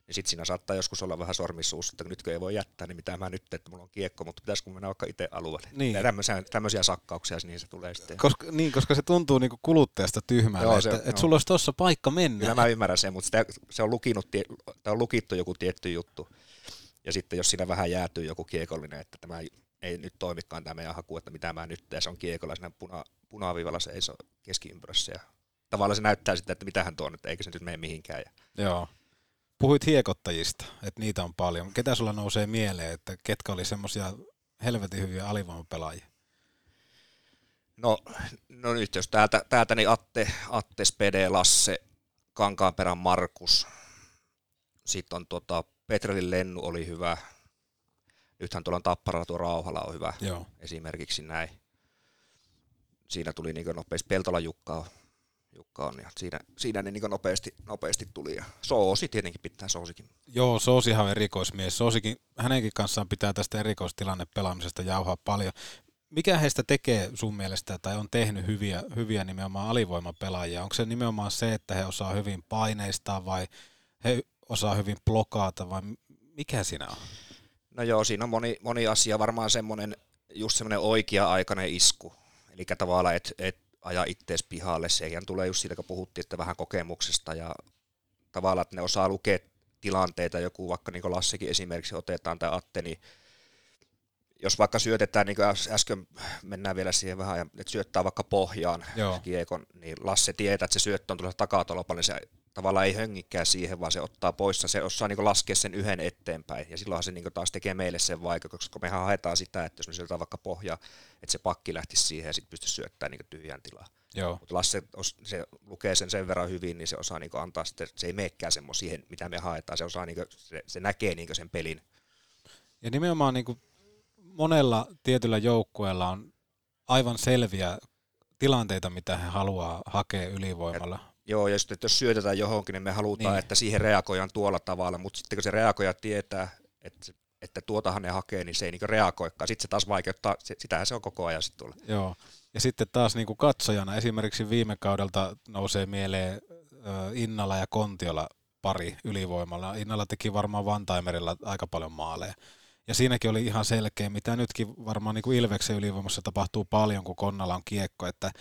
Ja sitten siinä saattaa joskus olla vähän sormisuus, että nytkö ei voi jättää, niin mitä mä nyt, että mulla on kiekko, mutta pitäisikö mennä vaikka itse alueelle. Niin. Tämmöisiä sakkauksia, niin se tulee sitten. Koska se tuntuu niinku kuluttajasta tyhmälle, että sulla olisi tuossa paikka mennä. Kyllä mä ymmärrän sen, mutta se on lukittu joku tietty juttu. Ja sitten jos siinä vähän jäätyy joku kiekollinen, että tämä ei nyt toimikaan tämä meidän haku, että mitä mä nyt teen, se on kiekolla siinä punaviivalla, se ei se ole keskiympyrässä. Ja tavallaan se näyttää sitä, että mitähän tuo nyt, eikä se nyt mene mihinkään. Joo. Puhuit hiekottajista, että niitä on paljon. Ketä sulla nousee mieleen, että ketkä oli semmoisia helvetin hyviä alivoimapelaajia? No nyt jos täältä niin Atte, Spede, Lasse, Kankaanperän Markus. Sitten on Petrelin Lennu oli hyvä. Nythän tuolla on Tapparalla tuo Rauhala on hyvä. Joo. Esimerkiksi näin. Siinä tuli niin nopeasti Peltola Jukka on, ja siinä ne niin nopeasti tuli. Ja Soosi tietenkin pitää Soosikin. Joo, Soosihan on erikoismies. Soosikin, hänenkin kanssaan pitää tästä erikoistilanne pelaamisesta jauhaa paljon. Mikä heistä tekee sun mielestä tai on tehnyt hyviä nimenomaan alivoimapelaajia? Onko se nimenomaan se, että he osaa hyvin paineistaa vai he osaa hyvin blokaata vai mikä siinä on? No joo, siinä on moni asia. Varmaan semmoinen oikea-aikainen isku. Eli tavallaan, että ajaa ittees pihalle. Sehän tulee just siitä, kun puhuttiin, että vähän kokemuksesta ja tavallaan, että ne osaa lukea tilanteita. Joku vaikka niin kuin Lassikin esimerkiksi otetaan tai Atte, niin jos vaikka syötetään, niin kuin äsken mennään vielä siihen vähän, että syöttää vaikka pohjaan kiekon, niin Lasse tietää, että se syöttö on tulossa takatolpalla, niin se tavallaan ei höngikään siihen, vaan se ottaa pois, se osaa niin kuin laskea sen yhden eteenpäin, ja silloinhan se niin kuin taas tekee meille sen vaikea, koska mehän haetaan sitä, että jos me syötetään vaikka pohjaa, että se pakki lähtisi siihen ja sitten pystyisi syöttämään niin kuin tyhjään tilaa. Mutta Lasse se lukee sen verran hyvin, niin se osaa niin kuin antaa sitten, se ei meekään siihen, mitä me haetaan, se osaa niin kuin, se näkee niin kuin sen pelin. Ja nimenomaan niin kuin monella tietyllä joukkueella on aivan selviä tilanteita, mitä he haluaa hakea ylivoimalla. Joo, ja sitten, jos syötetään johonkin, niin me halutaan, niin, että siihen reagoidaan tuolla tavalla, mutta sitten kun se reagoija tietää, että tuotahan ne hakee, niin se ei niinku reagoikaan. Sitten se taas vaikeuttaa, sitähän se on koko ajan sitten tuolla. Joo, ja sitten taas niinku katsojana, esimerkiksi viime kaudelta nousee mieleen Innala ja Kontiola pari ylivoimalla. Innala teki varmaan one-timerilla aika paljon maaleja. Ja siinäkin oli ihan selkeä, mitä nytkin varmaan niin kuin Ilveksen ylivoimassa tapahtuu paljon, kun Konnalla on kiekko, että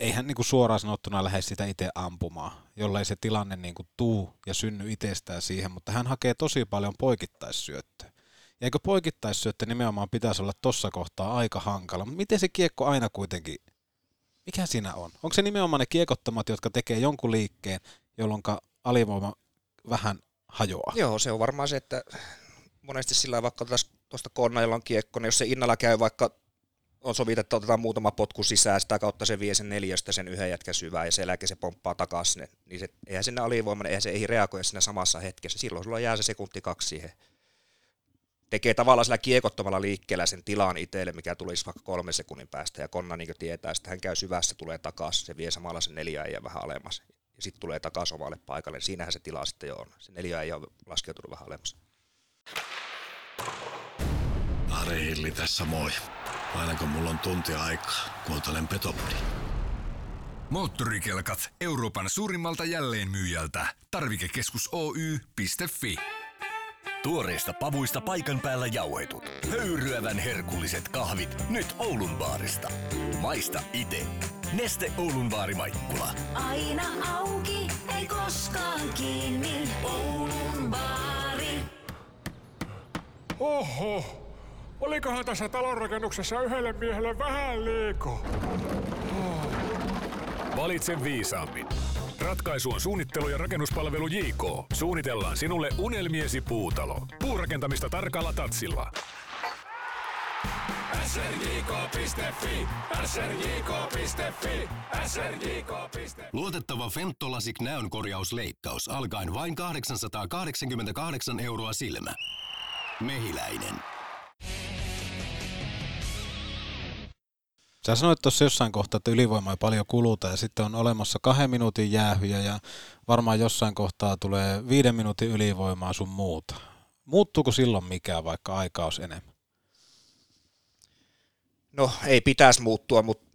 eihän niin kuin suoraan sanottuna lähde sitä itse ampumaan, jollei se tilanne niin kuin tuu ja synny itsestään siihen, mutta hän hakee tosi paljon poikittaissyöttöä. Ja eikö poikittaissyöttö nimenomaan pitäisi olla tuossa kohtaa aika hankala, mutta miten se kiekko aina kuitenkin, mikä siinä on? Onko se nimenomaan ne kiekottomat, jotka tekee jonkun liikkeen, jolloin alivoima vähän hajoaa? Joo, se on varmaan se, että monesti sillä vaikka tuosta Konnalla on kiekko, niin jos se Innalla käy vaikka, on sovitettu, otetaan muutama potku sisään, sitä kautta se vie sen neljästä sen yhden jätkän syvään ja sen jälkeen se pomppaa takaisin. Niin se, eihän sinne alivoimainen, eihän se ei reagoi siinä samassa hetkessä. Silloin sulla jää se sekunti kaksi siihen. Tekee tavallaan sillä kiekottomalla liikkeellä sen tilan itselle, mikä tulisi vaikka 3 sekunnin päästä. Ja Konna niin tietää, että hän käy syvässä, tulee takaisin, se vie samalla sen 4 ja vähän alemmas. ja sitten tulee takaisin omalle paikalle. Siinähän se tila sitten jo on. Se 4 ei ole laskeutunut vähän alemmas. Ari Hilli tässä moi. Aina kun mulla on tuntia aikaa, kuuntelen Petopodin. Moottorikelkat Euroopan suurimmalta jälleenmyyjältä. Tarvikekeskus Oy.fi. Tuoreista pavuista paikan päällä jauhetut. Höyryävän herkulliset kahvit nyt Oulun baarista. Maista ite. Neste Oulun baari Maikkula. Aina auki, ei koskaan kiinni. Oulun baari. Oho, olikohan tässä talonrakennuksessa yhdelle miehelle vähän liikaa? Valitse viisaammin. Ratkaisu on suunnittelu- ja rakennuspalvelu JK. Suunnitellaan sinulle unelmiesi puutalo. Puurakentamista tarkalla tatsilla. srjk.fi, srjk.fi, srjk.fi. Luotettava Fentolasik näönkorjausleikkaus alkaen vain 888 € silmä. Mehiläinen. Sä sanoit tuossa jossain kohtaa, että ylivoimaa ei paljon kuluta ja sitten on olemassa 2 minuutin jäähyjä ja varmaan jossain kohtaa tulee 5 minuutin ylivoimaa sun muuta. Muuttuuko silloin mikään, vaikka aikaa olisi enemmän? No ei pitäisi muuttua, mutta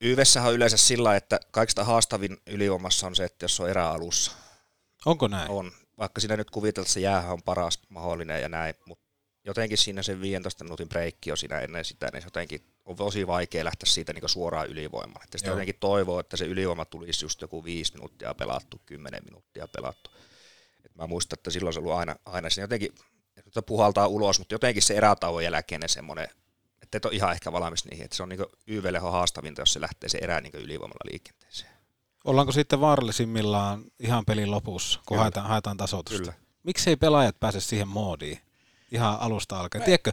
YV:ssähän on yleensä sillä, että kaikista haastavin ylivoimassa on se, että jos on eräalussa. Onko näin? On. Vaikka siinä nyt kuvitellaan, että se jäähän on paras mahdollinen ja näin, mutta jotenkin siinä sen 15 minuutin breikki on siinä ennen sitä, niin jotenkin on tosi vaikea lähteä siitä niin suoraan ylivoimaan. Että sitten jotenkin toivoo, että se ylivoima tulisi just joku 5 minuuttia pelattu, 10 minuuttia pelattu. Et mä muistan, että silloin se on ollut aina siinä jotenkin, että puhaltaa ulos, mutta jotenkin se erätauon jälkeen semmoinen, että et ole ihan ehkä valmis niihin. Että se on niin YV:lle haastavinta, jos se lähtee se erä niin ylivoimalla liikenteeseen. Ollaanko sitten vaarallisimmillaan ihan pelin lopussa, kun haetaan tasoitusta? Kyllä. Miksei pelaajat pääse siihen moodiin ihan alusta alkaen? Tiedätkö,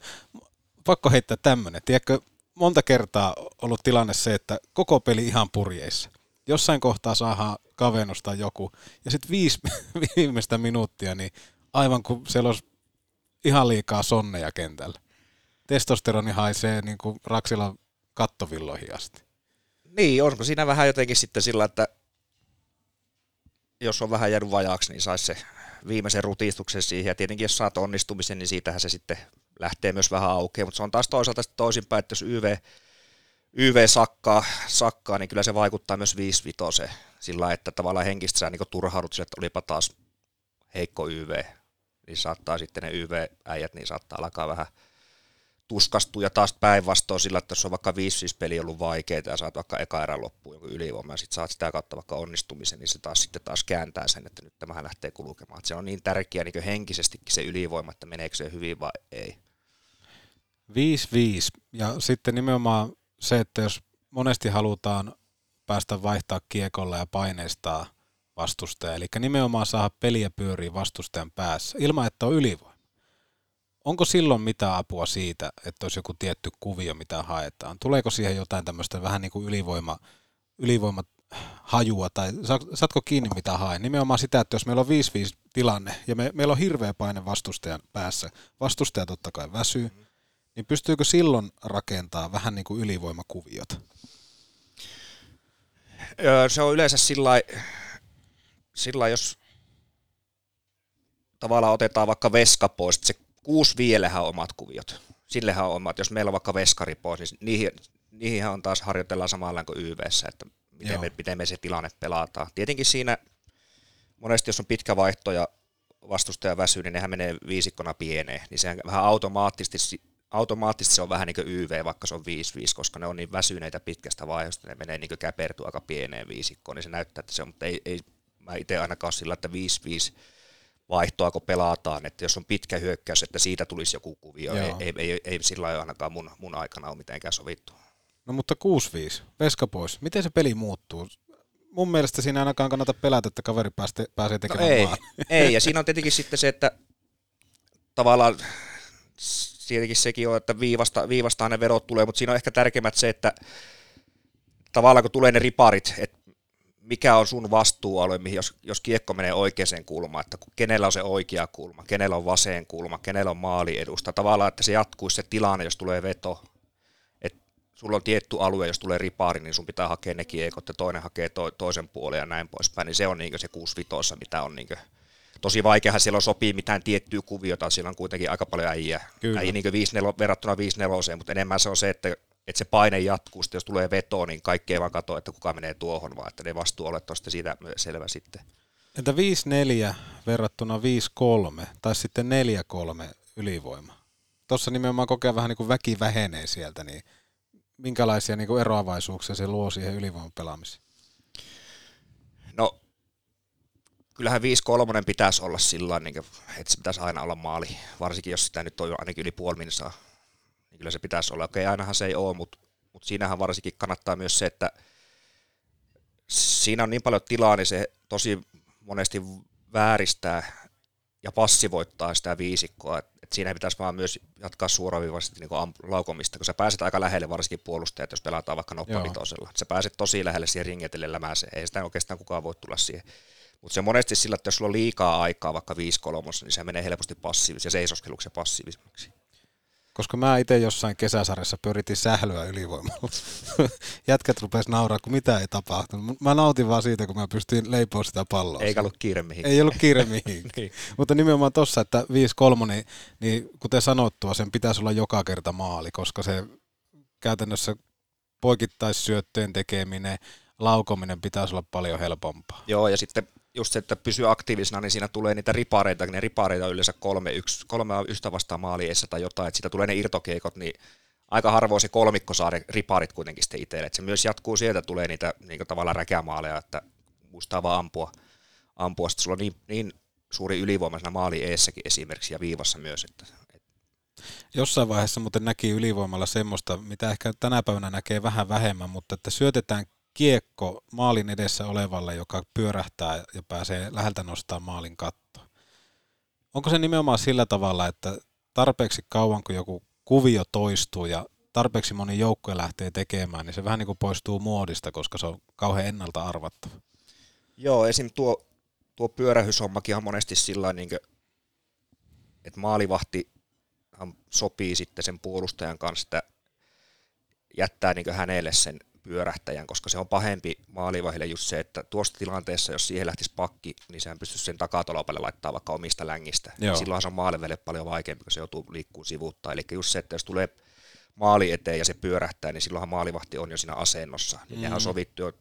pakko heittää tämmöinen, tiedätkö? Monta kertaa ollut tilanne se, että koko peli ihan purjeissa. Jossain kohtaa saadaan kavennusta joku. Ja sitten 5 viimeistä minuuttia, niin aivan kuin siellä olisi ihan liikaa sonneja kentällä. Testosteroni haisee niin kuin Raksilan kattovilloihin asti. Niin, onko siinä vähän jotenkin sitten sillä, että jos on vähän jäänyt vajaaksi, niin saisi se viimeisen rutistuksen siihen. Ja tietenkin jos saat onnistumisen, niin siitähän se sitten lähtee myös vähän aukeaa, mutta se on taas toisaalta toisinpäin, että jos YV sakkaa, niin kyllä se vaikuttaa myös 5-5 sillä, että tavallaan henkistä sä niin turhaudut sille, että olipa taas heikko YV, niin saattaa sitten ne YV-äijät, niin saattaa alkaa vähän tuskastua ja taas päinvastoin sillä, että jos on vaikka 5-5-peli ollut vaikeita ja saat vaikka eka erän loppuun joku ylivoima ja sitten saat sitä kautta vaikka onnistumisen, niin se taas sitten kääntää sen, että nyt tämähän lähtee kulkemaan. Se on niin tärkeä niin henkisestikin se ylivoima, että meneekö se hyvin vai ei. 5-5. Ja sitten nimenomaan se, että jos monesti halutaan päästä vaihtaa kiekolla ja paineistaa vastustaja, eli nimenomaan saada peliä pyöriä vastustajan päässä ilman, että on ylivoima. Onko silloin mitään apua siitä, että olisi joku tietty kuvio, mitä haetaan? Tuleeko siihen jotain tämmöistä vähän niin kuin ylivoimahajua tai saatko kiinni mitä haen? Nimenomaan sitä, että jos meillä on 5-5 tilanne ja meillä on hirveä paine vastustajan päässä, vastustaja totta kai väsyy, niin pystyykö silloin rakentamaan vähän niin kuin ylivoimakuviota? Se on yleensä sillä jos tavallaan otetaan vaikka veska pois, että se 6-5 omat kuviot, sillehän on omat, jos meillä on vaikka veskari pois, niin niihinhän on taas harjoitellaan samalla kuin YV:ssä, että miten me se tilanne pelataan. Tietenkin siinä monesti, jos on pitkä vaihto ja vastustaja väsyy, niin nehän menee viisikkona pieneen, niin sehän vähän automaattisesti se on vähän niin kuin YV, vaikka se on 5-5, koska ne on niin väsyneitä pitkästä vaiheesta, ne menee niin kuin käpertyä aika pieneen viisikkoon, niin se näyttää, että se on, mutta ei mä itse ainakaan ole sillä, että 5-5 vaihtoa, kun pelataan, että jos on pitkä hyökkäys, että siitä tulisi joku kuvio, ei sillä lailla ainakaan mun aikana ole mitenkään sovittu. No mutta 6-5, veska pois, miten se peli muuttuu? Mun mielestä siinä ainakaan kannata pelätä, että kaveri pääsee tekemään ei, ja siinä on tietenkin sitten se, että tavallaan tietenkin sekin on, että viivastaan ne verot tulee, mutta siinä on ehkä tärkeimmät se, että tavallaan kun tulee ne riparit, että mikä on sun vastuualue, jos kiekko menee oikeaan kulmaan, että kenellä on se oikea kulma, kenellä on vasen kulma, kenellä on maaliedusta, tavallaan, että se jatkuisi se tilanne, jos tulee veto. Et sulla on tietty alue, jos tulee ripaari, niin sun pitää hakea ne kiekot ja toinen hakee toisen puolen ja näin poispäin, niin se on niinkö se 6-5, mitä on niinkö. Tosi vaikeahan siellä sopii mitään tiettyä kuviota, siellä on kuitenkin aika paljon äijää. Äijä niinkö 5-4 verrattuna 5-4, mutta enemmän se on se, että se paine jatkuu, sitten jos tulee veto, niin kaikki ei vaan katso, että kuka menee tuohon, vaan että ne vastuuolet on sitten siitä selvä sitten. Entä 5-4 verrattuna 5-3 tai sitten 4-3 ylivoima? Tuossa nimenomaan kokea vähän niin kuin väki vähenee sieltä, niin minkälaisia niin kuin eroavaisuuksia se luo siihen ylivoiman pelaamiseen? No, kyllähän 5-3 pitäisi olla sillä tavalla, että se pitäisi aina olla maali, varsinkin jos sitä nyt on jo ainakin yli puoli saa. Niin kyllä se pitäisi olla. Okei, ainahan se ei ole, mutta siinähän varsinkin kannattaa myös se, että siinä on niin paljon tilaa, niin se tosi monesti vääristää ja passivoittaa sitä viisikkoa. Et siinä pitäisi vaan myös jatkaa suoraviivaisesti niin laukomista, kun sä pääset aika lähelle varsinkin puolustajat, jos pelataan vaikka noppanitosella. Sä pääset tosi lähelle siihen ringetelle lämääseen. Ei sitä oikeastaan kukaan voi tulla siihen. Mutta se monesti sillä, että jos sulla on liikaa aikaa vaikka 5-3, niin se menee helposti passiivis ja seisoskeluksen passiivisemmaksi. Koska mä itse jossain kesäsarjassa pyöritin sählyä ylivoimalla. Jätkät rupesi nauraa, kun mitä ei tapahtunut. Mä nautin vaan siitä, kun mä pystyin leipomaan sitä palloa. Eikä ollut kiire mihinkään. Ei ollut kiire mihinkään. Niin. Mutta nimenomaan tossa, että 5-3, niin kuten sanottua, sen pitäisi olla joka kerta maali, koska se käytännössä poikittaissyöttöjen tekeminen, laukominen pitäisi olla paljon helpompaa. Joo, ja sitten just se, että pysyy aktiivisena, niin siinä tulee niitä ripareita, ne ripareita on yleensä 3-1 vastaan maaliessa tai jotain, että siitä tulee ne irtokeikot, niin aika harvoin se kolmikko saa ne riparit kuitenkin sitten itselle, että se myös jatkuu sieltä, tulee niitä niin tavallaan räkämaaleja, että muistaa vaan ampua. Sitten sulla on niin suuri ylivoima siinä maalieessäkin esimerkiksi ja viivassa myös. Että. Jossain vaiheessa muuten näki ylivoimalla semmoista, mitä ehkä tänä päivänä näkee vähän vähemmän, mutta että syötetään kiekko maalin edessä olevalle, joka pyörähtää ja pääsee läheltä nostamaan maalin kattoa. Onko se nimenomaan sillä tavalla, että tarpeeksi kauan kun joku kuvio toistuu ja tarpeeksi moni joukkue lähtee tekemään, niin se vähän niin kuin poistuu muodista, koska se on kauhean ennalta arvattava? Joo, esim. tuo pyörähyshommakin on monesti sillä niin kuin, että maalivahti sopii sitten sen puolustajan kanssa, että jättää niin kuin hänelle sen pyörähtäjän, koska se on pahempi maalivahdille just se, että tuossa tilanteessa, jos siihen lähtisi pakki, niin sehän pystyisi sen takatolopalle laittamaan vaikka omista längistä. Silloinhan se on maalivahdeille paljon vaikeampi, kun se joutuu liikkuun sivuuttaan. Eli just se, että jos tulee maali eteen ja se pyörähtää, niin silloinhan maalivahti on jo siinä asennossa. Niin nehän on sovittu jo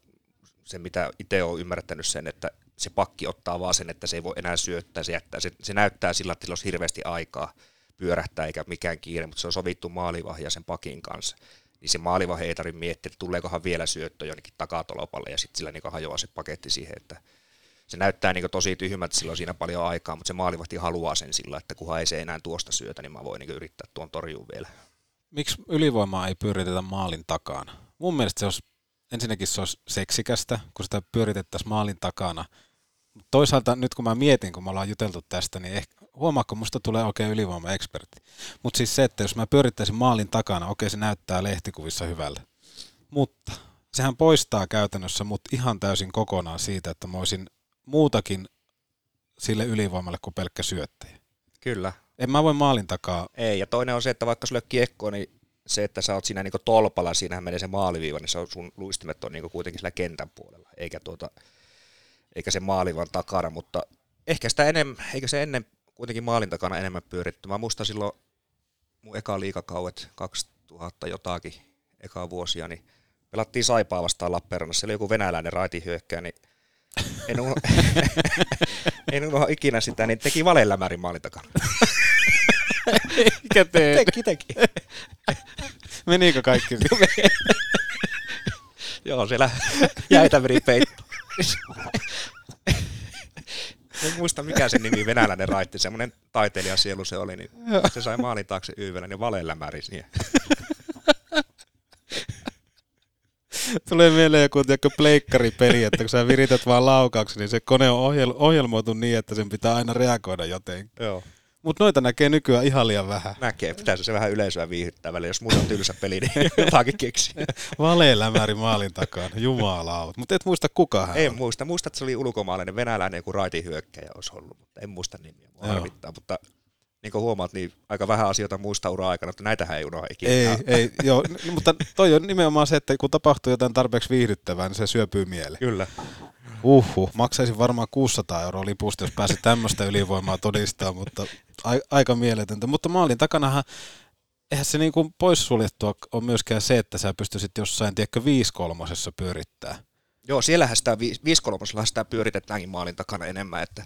sen, mitä itse olen ymmärtänyt sen, että se pakki ottaa vaan sen, että se ei voi enää syöttää, se jättää. Se näyttää sillä, että sillä olisi hirveästi aikaa pyörähtää eikä mikään kiire, mutta se on sovittu maalivahti ja sen pakin kanssa. Niin se maalivahti ei tarvitse miettiä, että tuleekohan vielä syöttö jonnekin takatolopalle, ja sitten sillä niin hajoaa se paketti siihen, että se näyttää niin tosi tyhmältä, sillä on siinä paljon aikaa, mutta se maalivahti haluaa sen sillä, että kunhan ei se enää tuosta syötä, niin mä voin niin yrittää tuon torjua vielä. Miksi ylivoimaa ei pyöritetä maalin takana? Mun mielestä se olisi, ensinnäkin se olisi seksikästä, kun sitä pyöritettäisiin maalin takana. Toisaalta nyt kun mä mietin, kun me ollaan juteltu tästä, niin ehkä huomaatko, musta tulee oikein ylivoimaekspertti. Mutta siis se, että jos mä pyörittäisin maalin takana, okei, se näyttää lehtikuvissa hyvälle. Mutta sehän poistaa käytännössä mut ihan täysin kokonaan siitä, että mä olisin muutakin sille ylivoimalle kuin pelkkä syöttäjä. Kyllä. En mä voi maalin takaa. Ei, ja toinen on se, että vaikka sulle kiekko, niin se, että sä oot siinä niinku tolpalla, siinähän menee se maaliviiva, niin se on sun luistimet on niinku kuitenkin sillä kentän puolella, eikä se maalivan takana, mutta ehkä sitä ennen kuitenkin maalin takana enemmän pyöritty. Mä muistan silloin mun eka liigakauet 2000 jotakin eka vuosia, niin pelattiin Saipaa vastaan Lappeenrannassa. Siellä oli joku venäläinen raitihyökkääjä, niin en unoha ikinä sitä, niin teki valelämärin maalin takana. Eikä tee. Teki. Menikö kaikki? Joo, siellä jäitä meni peittoon. En muista mikä sen nimi venäläinen raitti, semmoinen taiteilijasielu se oli, niin se sai maalin taakse YV:llä, niin valelämäri siihen. Tulee mieleen joku pleikkaripeli, että kun sä virität vaan laukauksi, niin se kone on ohjelmoitu niin, että sen pitää aina reagoida jotenkin. Joo. Mutta noita näkee nykyään ihan liian vähän. Näkee, pitäisi se vähän yleisöä viihdyttää välillä, jos muuta on tylsä peli, niin jotakin keksii. Valelämäri maalin takana, jumalaut. Mutta et muista kuka hän on. En muista, että se oli ulkomaalainen venäläinen joku raitihyökkäjä olisi ollut, mutta en muista nimiä, mua harvittaa. Mutta niin kuin huomaat, niin aika vähän asioita muista ura-aikana, mutta näitähän ei unohda ikinä. Ei, joo, mutta toi on nimenomaan se, että kun tapahtuu jotain tarpeeksi viihdyttävää, niin se syöpyy mieleen. Kyllä. Maksaisin varmaan 600 euroa lipusta, jos pääsi tämmöistä ylivoimaa todistaa, mutta aika mieletöntä. Mutta maalin takanahan, eihän se niin kuin poissuljettua on myöskään se, että sä pystyisit jossain, tiedätkö, 5/3 pyörittää. Joo, siellähän sitä 5/3 sitä pyöritetäänkin maalin takana enemmän, että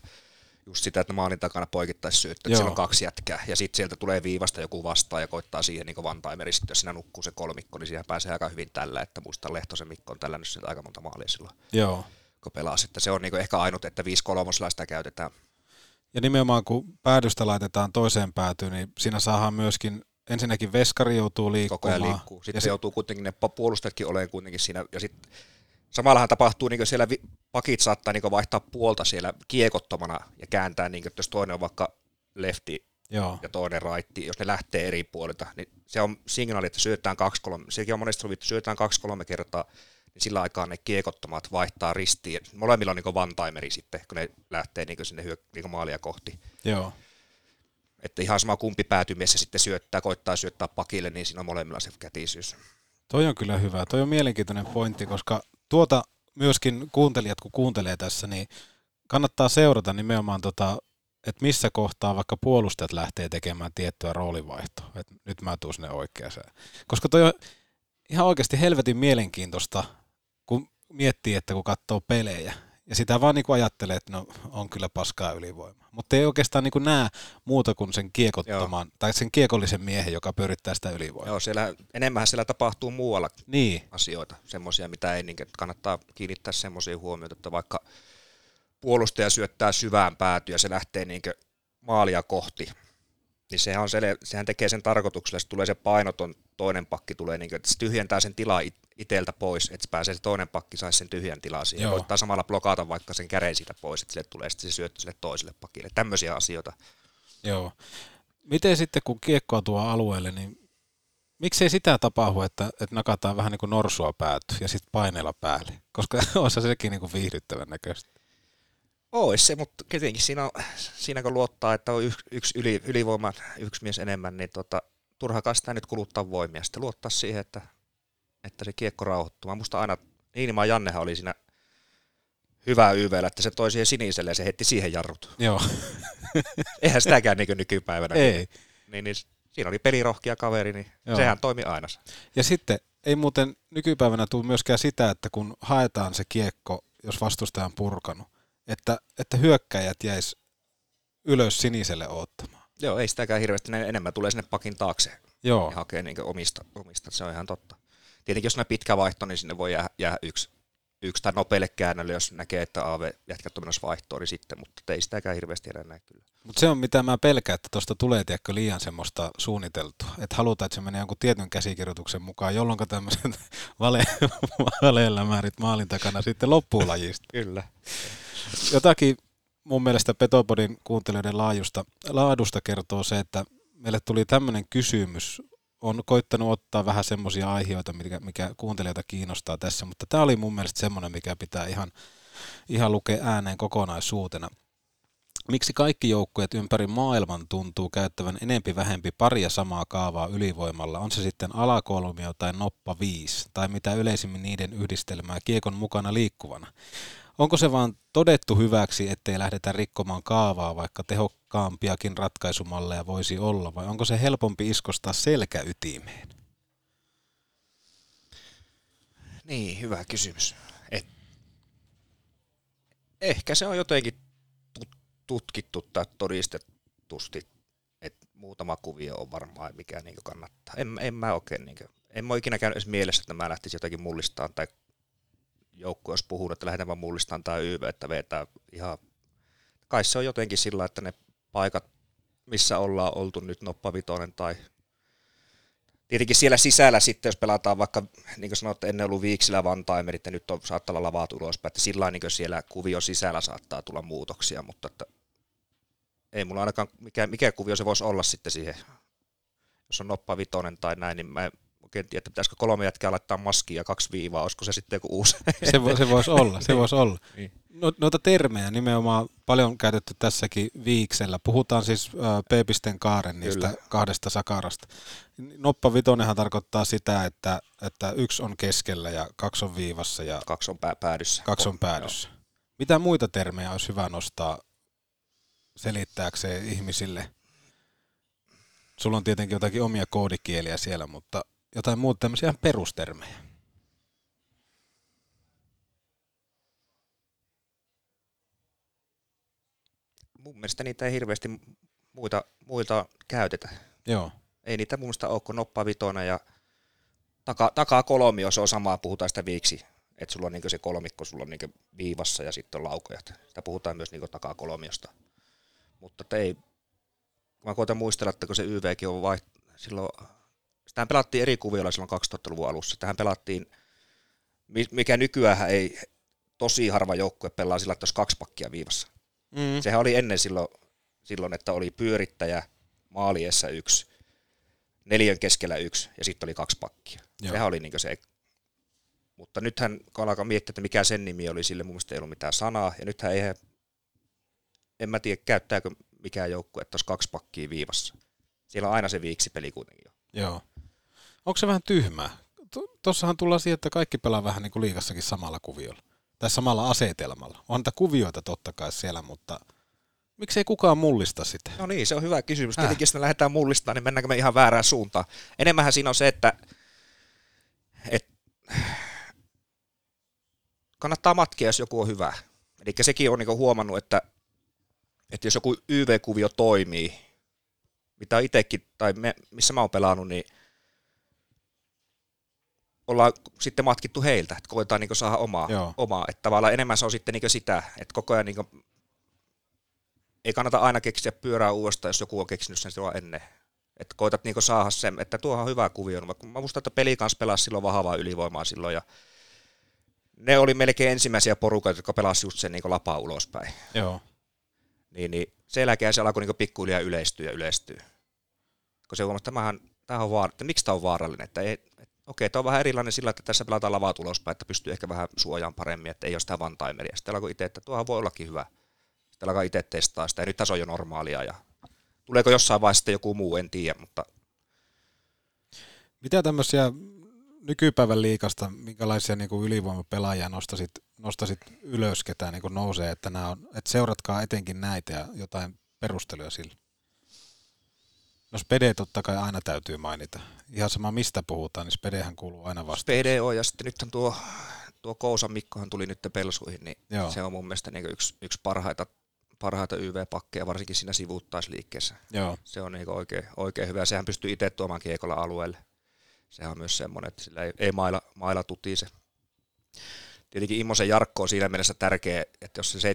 just sitä, että maalin takana poikittaisi syöttö, että siellä on 2 jätkää, ja sitten sieltä tulee viivasta joku vastaan ja koittaa siihen niin vantaimeri, sitten jos siinä nukkuu se kolmikko, niin siihen pääsee aika hyvin tällä, että muistan Lehtosen Mikko on tällännyt sieltä aika monta maalia silloin, kun pelasi, että se on niin ehkä ainut, että 5/3 sitä käytetään. Ja nimenomaan kun päädystä laitetaan toiseen päätyyn, niin siinä saadaan myöskin, ensinnäkin veskari joutuu liikkumaan. Koko ajan liikkuu, sitten joutuu kuitenkin ne puolustajatkin olemaan kuitenkin siinä, ja sitten samallahan tapahtuu, niin siellä pakit saattaa niin vaihtaa puolta siellä kiekottomana ja kääntää, niin kuin, jos toinen on vaikka lefti ja toinen raitti, jos ne lähtee eri puolilta, niin se on signaali, että syötään 2-3, sekin on monesti sovittu, syötään 2-3 kertaa, niin sillä aikaa ne kiekottomat vaihtaa ristiin, molemmilla on niin one-timeri sitten, kun ne lähtee niin sinne niin maalia kohti. Joo. Että ihan sama kumpi päätymiessä sitten syöttää, koittaa syöttää pakille, niin siinä on molemmilla se kätisyys. Toi on kyllä hyvä, toi on mielenkiintoinen pointti, koska tuota myöskin kuuntelijat, kun kuuntelee tässä, niin kannattaa seurata nimenomaan, että missä kohtaa vaikka puolustajat lähtee tekemään tiettyä roolivaihtoa. Että nyt mä tuun sinne oikeaan. Koska toi on ihan oikeasti helvetin mielenkiintoista, kun miettii, että kun katsoo pelejä. Ja sitä vaan niin kuin ajattelee, että no on kyllä paskaa ylivoimaa. Mutta ei oikeastaan niin kuin näe muuta kuin sen kiekottoman, tai sen kiekollisen miehen, joka pyörittää sitä ylivoimaa. Joo, siellä, enemmän siellä tapahtuu muualla asioita, semmoisia, mitä ei, niin kannattaa kiinnittää semmoisia huomioita, että vaikka puolustaja syöttää syvään päätyä ja se lähtee niin kuin maalia kohti, niin sehän tekee sen tarkoituksella, että tulee se painoton toinen pakki, tulee niin kuin, että se tyhjentää sen tilaa itseltä pois, että pääsee se toinen pakki, saisi sen tyhjän tilaa siihen. Voittaa samalla blokata vaikka sen käden siitä pois, että sille tulee sitten se syöttö sille toiselle pakille. Tämmöisiä asioita. Joo. Miten sitten, kun kiekkoa tuo alueelle, niin miksei sitä tapahdu, että nakataan vähän niin kuin norsua pääty ja sitten paineella päälle? Koska olisi sekin niin kuin viihdyttävän näköistä. Ois se, mutta tietenkin siinä kun luottaa, että on yksi ylivoima, yksi mies enemmän, niin turhakaan sitä nyt kuluttaa voimia. Sitten luottaa siihen, että se kiekko rauhoittuu. Mä muistan aina, Niinimaa Jannehan oli siinä hyvää YV:llä, että se toi siihen siniselle ja se heitti siihen jarrut. Joo. Eihän sitäkään niin nykypäivänä. Ei. Niin, siinä oli pelirohkia kaveri, niin sehän toimi aina. Ja sitten ei muuten nykypäivänä tule myöskään sitä, että kun haetaan se kiekko, jos vastustaja on purkanut, että hyökkäjät jäisi ylös siniselle odottamaan. Joo, ei sitäkään hirveästi. Ne enemmän tulee sinne pakin taakse ja hakee niin omista. Se on ihan totta. Tietenkin jos on pitkä vaihto, niin sinne voi jäädä yksi tai nopealle käännölle, jos näkee, että AV jätkät on menossa vaihtoon, niin sitten, mutta ei sitäkään hirveästi enää näe kyllä. Mutta se on mitä mä pelkään, että tuosta tulee tiedätkö liian semmoista suunniteltua, että halutaan, että se menee jonkun tietyn käsikirjoituksen mukaan, jolloin tämmöiset valeilla määrit maalin takana sitten loppuu lajista. Kyllä. Jotakin mun mielestä Petopodin kuuntelijoiden laadusta kertoo se, että meille tuli tämmöinen kysymys. On koittanut ottaa vähän semmoisia aiheita, mikä kuuntelijoita kiinnostaa tässä, mutta tämä oli mun mielestä semmoinen, mikä pitää ihan lukea ääneen kokonaisuutena. Miksi kaikki joukkueet ympäri maailman tuntuu käyttävän enempi vähempi paria samaa kaavaa ylivoimalla? On se sitten alakolmio tai noppa 5, tai mitä yleisimmin niiden yhdistelmää kiekon mukana liikkuvana? Onko se vaan todettu hyväksi, ettei lähdetä rikkomaan kaavaa, vaikka tehokkaampiakin ratkaisumalleja voisi olla, vai onko se helpompi iskostaa selkäytimeen? Niin, hyvä kysymys. Ehkä se on jotenkin tutkittu tai todistetusti, että muutama kuvio on varmaan, mikä niin kuin kannattaa. En mä ikinä käynyt edes mielessä, että mä lähtisin jotakin mullistamaan tai joukko olisi puhunut, että lähdetään vaan mullistamaan tämä YV, että vetää ihan. Kai se on jotenkin sillä, että ne paikat, missä ollaan oltu nyt noppavitoinen tai tietenkin siellä sisällä sitten, jos pelataan vaikka, niin kuin sanoit, ennen ollut viiksillä vantaimerit ja nyt on, saattaa olla lavaat ulospäin, että sillä niin siellä kuvio sisällä saattaa tulla muutoksia, mutta että ei mulla ainakaan, mikä kuvio se voisi olla sitten siihen, jos on noppavitoinen tai näin, niin mä oikein tiedä, että pitäisikö 3 jätkää laittaa maskiin ja 2 viivaa, olisiko se sitten joku uusi? Se voisi olla. Niin. Noita termejä nimenomaan paljon käytetty tässäkin viiksellä. Puhutaan siis p-pisten kaaren niistä kahdesta sakarasta. Noppa vitonenhan tarkoittaa sitä, että 1 on keskellä ja 2 on viivassa ja 2 on päädyssä. 2 on päädyssä. Joo. Mitä muita termejä olisi hyvä nostaa selittääkseen ihmisille? Sulla on tietenkin jotakin omia koodikieliä siellä, mutta jotain muuta tämmöisiä perustermejä. Mun mielestä niitä ei hirveästi muilta käytetä. Joo. Ei niitä mun mielestä ole kuin noppavitona ja takakolmio, se on samaa, puhutaan sitä viiksi. Että sulla on niinku se kolmikko, sulla on niinku viivassa ja sitten on laukojat. Sitä puhutaan myös niinku takakolmiosta. Mutta ei, mä koitan muistella, että kun se YVkin on silloin, sitähän pelattiin eri kuvioilla silloin 2000-luvun alussa. Tähän pelattiin, mikä nykyään ei tosi harva joukkue pelaa sillä, että olisi 2 pakkia viivassa. Mm. Sehän oli ennen silloin, että oli pyörittäjä maaliessa 1, 4 keskellä 1 ja sitten oli 2 pakkia. Joo. Sehän oli niinku se. Mutta nythän kun alkaa miettiä, että mikä sen nimi oli, sille mun mielestä ei ollut mitään sanaa. Ja nythän eihän, en mä tiedä käyttääkö mikään joukkue, että olisi 2 pakkia viivassa. Siellä on aina se viiksipeli kuitenkin jo. Joo. Onko se vähän tyhmää? Tuossahan tullaan siihen, että kaikki pelaa vähän niin kuin liigassakin samalla kuviolla. Tai samalla asetelmalla. On niitä kuvioita totta kai siellä, mutta miksei kukaan mullista sitä? No niin, se on hyvä kysymys. Tietenkin jos me lähdetään mullistamaan, niin mennäänkö me ihan väärään suuntaan. Enemmänhän siinä on se, että kannattaa matkia, jos joku on hyvä. Eli sekin on niinku huomannut, että jos joku YV-kuvio toimii, mitä itsekin, tai missä mä oon pelannut, niin ollaan sitten matkittu heiltä, että koetaan niinku saada omaa. Että tavallaan enemmän se on sitten niinku sitä, että koko ajan niinku ei kannata aina keksiä pyörää uudestaan, jos joku on keksinyt sen silloin ennen. Että koetat niinku saada sen, että tuohan on hyvä kuvio. Mä muistan, että peli kanssa pelasi silloin vahvaa ylivoimaa silloin ja ne oli melkein ensimmäisiä porukoita, jotka pelasivat just sen niin lapaa ulospäin. Joo. Niin sen jälkeen se alkoi niin pikkuhiljaa yleistyä. Kun se huomasi, että miksi tämä on vaarallinen. Okei, tämä on vähän erilainen sillä, että tässä pelataan lavaa ulospäin, että pystyy ehkä vähän suojaan paremmin, että ei ole sitä one-timeria. Sitten alkoi itse, että tuohan voi ollakin hyvä. Sitten alkaa itse testaa sitä, ja nyt tässä on jo normaalia. Ja tuleeko jossain vaiheessa joku muu, en tiedä. Mutta mitä tämmöisiä nykypäivän liigasta, minkälaisia niinku ylivoimapelaajia nostaisit ylös, ketään niinku nousee, että nämä on, että seuratkaa etenkin näitä ja jotain perusteluja sille. No Spede totta kai aina täytyy mainita. Ihan sama mistä puhutaan, niin Spedehän kuuluu aina vastaan. Spede on, ja sitten nyt tuo Kousan Mikkohan tuli nyt pelsuihin, niin joo, se on mun mielestä niinku yksi parhaita YV-pakkeja, varsinkin siinä sivuuttaisliikkeessä. Joo. Se on niinku oikein hyvä, sehän pystyy itse tuomaan kiekolla alueelle. Sehän on myös semmoinen, että sillä ei mailla tutii se. Tietenkin Immosen Jarkko on siinä mielessä tärkeä, että jos se 70%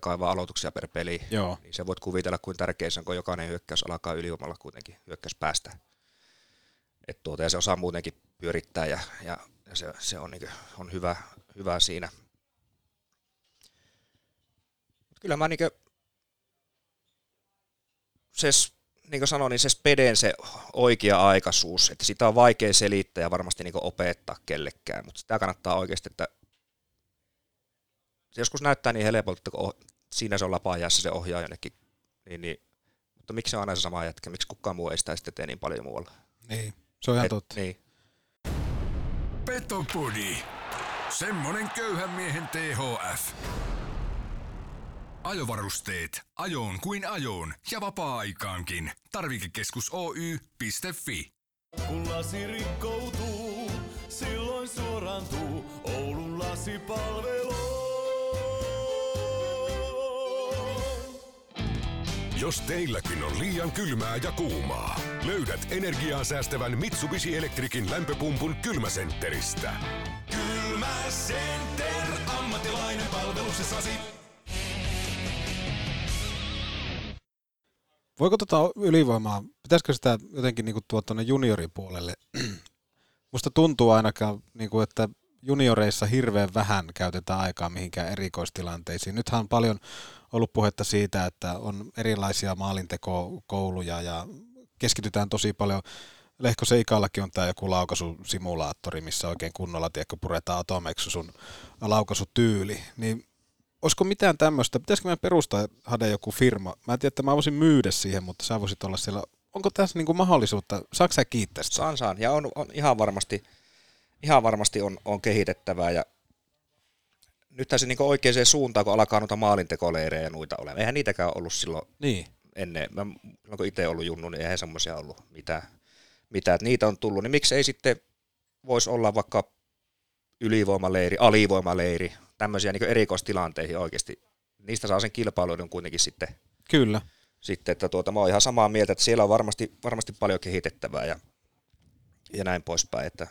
kaivaa aloituksia per peli, joo, niin se voit kuvitella, kuin tärkeä se on, kun jokainen hyökkäys alkaa ylivoimalla kuitenkin hyökkäys päästä. Ja se osaa muutenkin pyörittää ja se on, niin on hyvä siinä. Mut kyllä mä niin kuin sanoin, niin se Speden se oikea-aikaisuus, että sitä on vaikea selittää ja varmasti niin kuin opettaa kellekään, mutta sitä kannattaa oikeasti, että se joskus näyttää niin helpolta, kun siinä se on lapaa jäässä se ohjaa jonnekin, niin, mutta miksi se on aina se sama jätkä, miksi kukaan muu ei sitä sitten tee niin paljon muualla. Niin, se on ihan totta. Niin. Petopodi, semmonen köyhän miehen THF. Ajovarusteet. Ajoon kuin ajoon ja vapaa-aikaankin. Tarvikekeskus Oy.fi. Kun lasi rikkoutuu, silloin suorantuu Oulun lasipalvelu. Jos teilläkin on liian kylmää ja kuumaa, löydät energiaa säästävän Mitsubishi Electricin lämpöpumpun Kylmä Centeristä. Kylmä Center, ammattilainen palveluksessasi. Voiko ylivoimaa, pitäisikö sitä jotenkin niinku tuoda tuonne junioripuolelle? Musta tuntuu ainakaan, niinku, että junioreissa hirveän vähän käytetään aikaa mihinkään erikoistilanteisiin. Nythän on paljon ollut puhetta siitä, että on erilaisia maalintekokouluja ja keskitytään tosi paljon Lehko Seikallakin on tämä joku laukaisu-simulaattori, missä oikein kunnolla puretaan atomeiksi sun laukaisutyyli, niin olisiko mitään tämmöistä, pitäisikö meidän perustaa Hade joku firma? Mä en tiedä, että mä voisin myydä siihen, mutta sä voisit olla siellä. Onko tässä niinku mahdollisuutta? Saatko sä kiittää sitä? Saan. Ja on ihan varmasti on kehitettävää. Ja nythän se niinku oikeaan suuntaan, kun alkaa noita maalintekoleirejä ja noita olemaan. Eihän niitäkään ollut silloin ennen. Mä kun itse ollut junnu, niin eihän semmoisia ollut mitään. Että niitä on tullut. Niin miksi ei sitten voisi olla vaikka ylivoimaleiri, alivoimaleiri, tämmöisiä niin erikoistilanteihin oikeasti. Niistä saa sen kilpailuiden kuitenkin sitten. Kyllä. Sitten, että mä oon ihan samaa mieltä, että siellä on varmasti paljon kehitettävää ja näin poispäin, että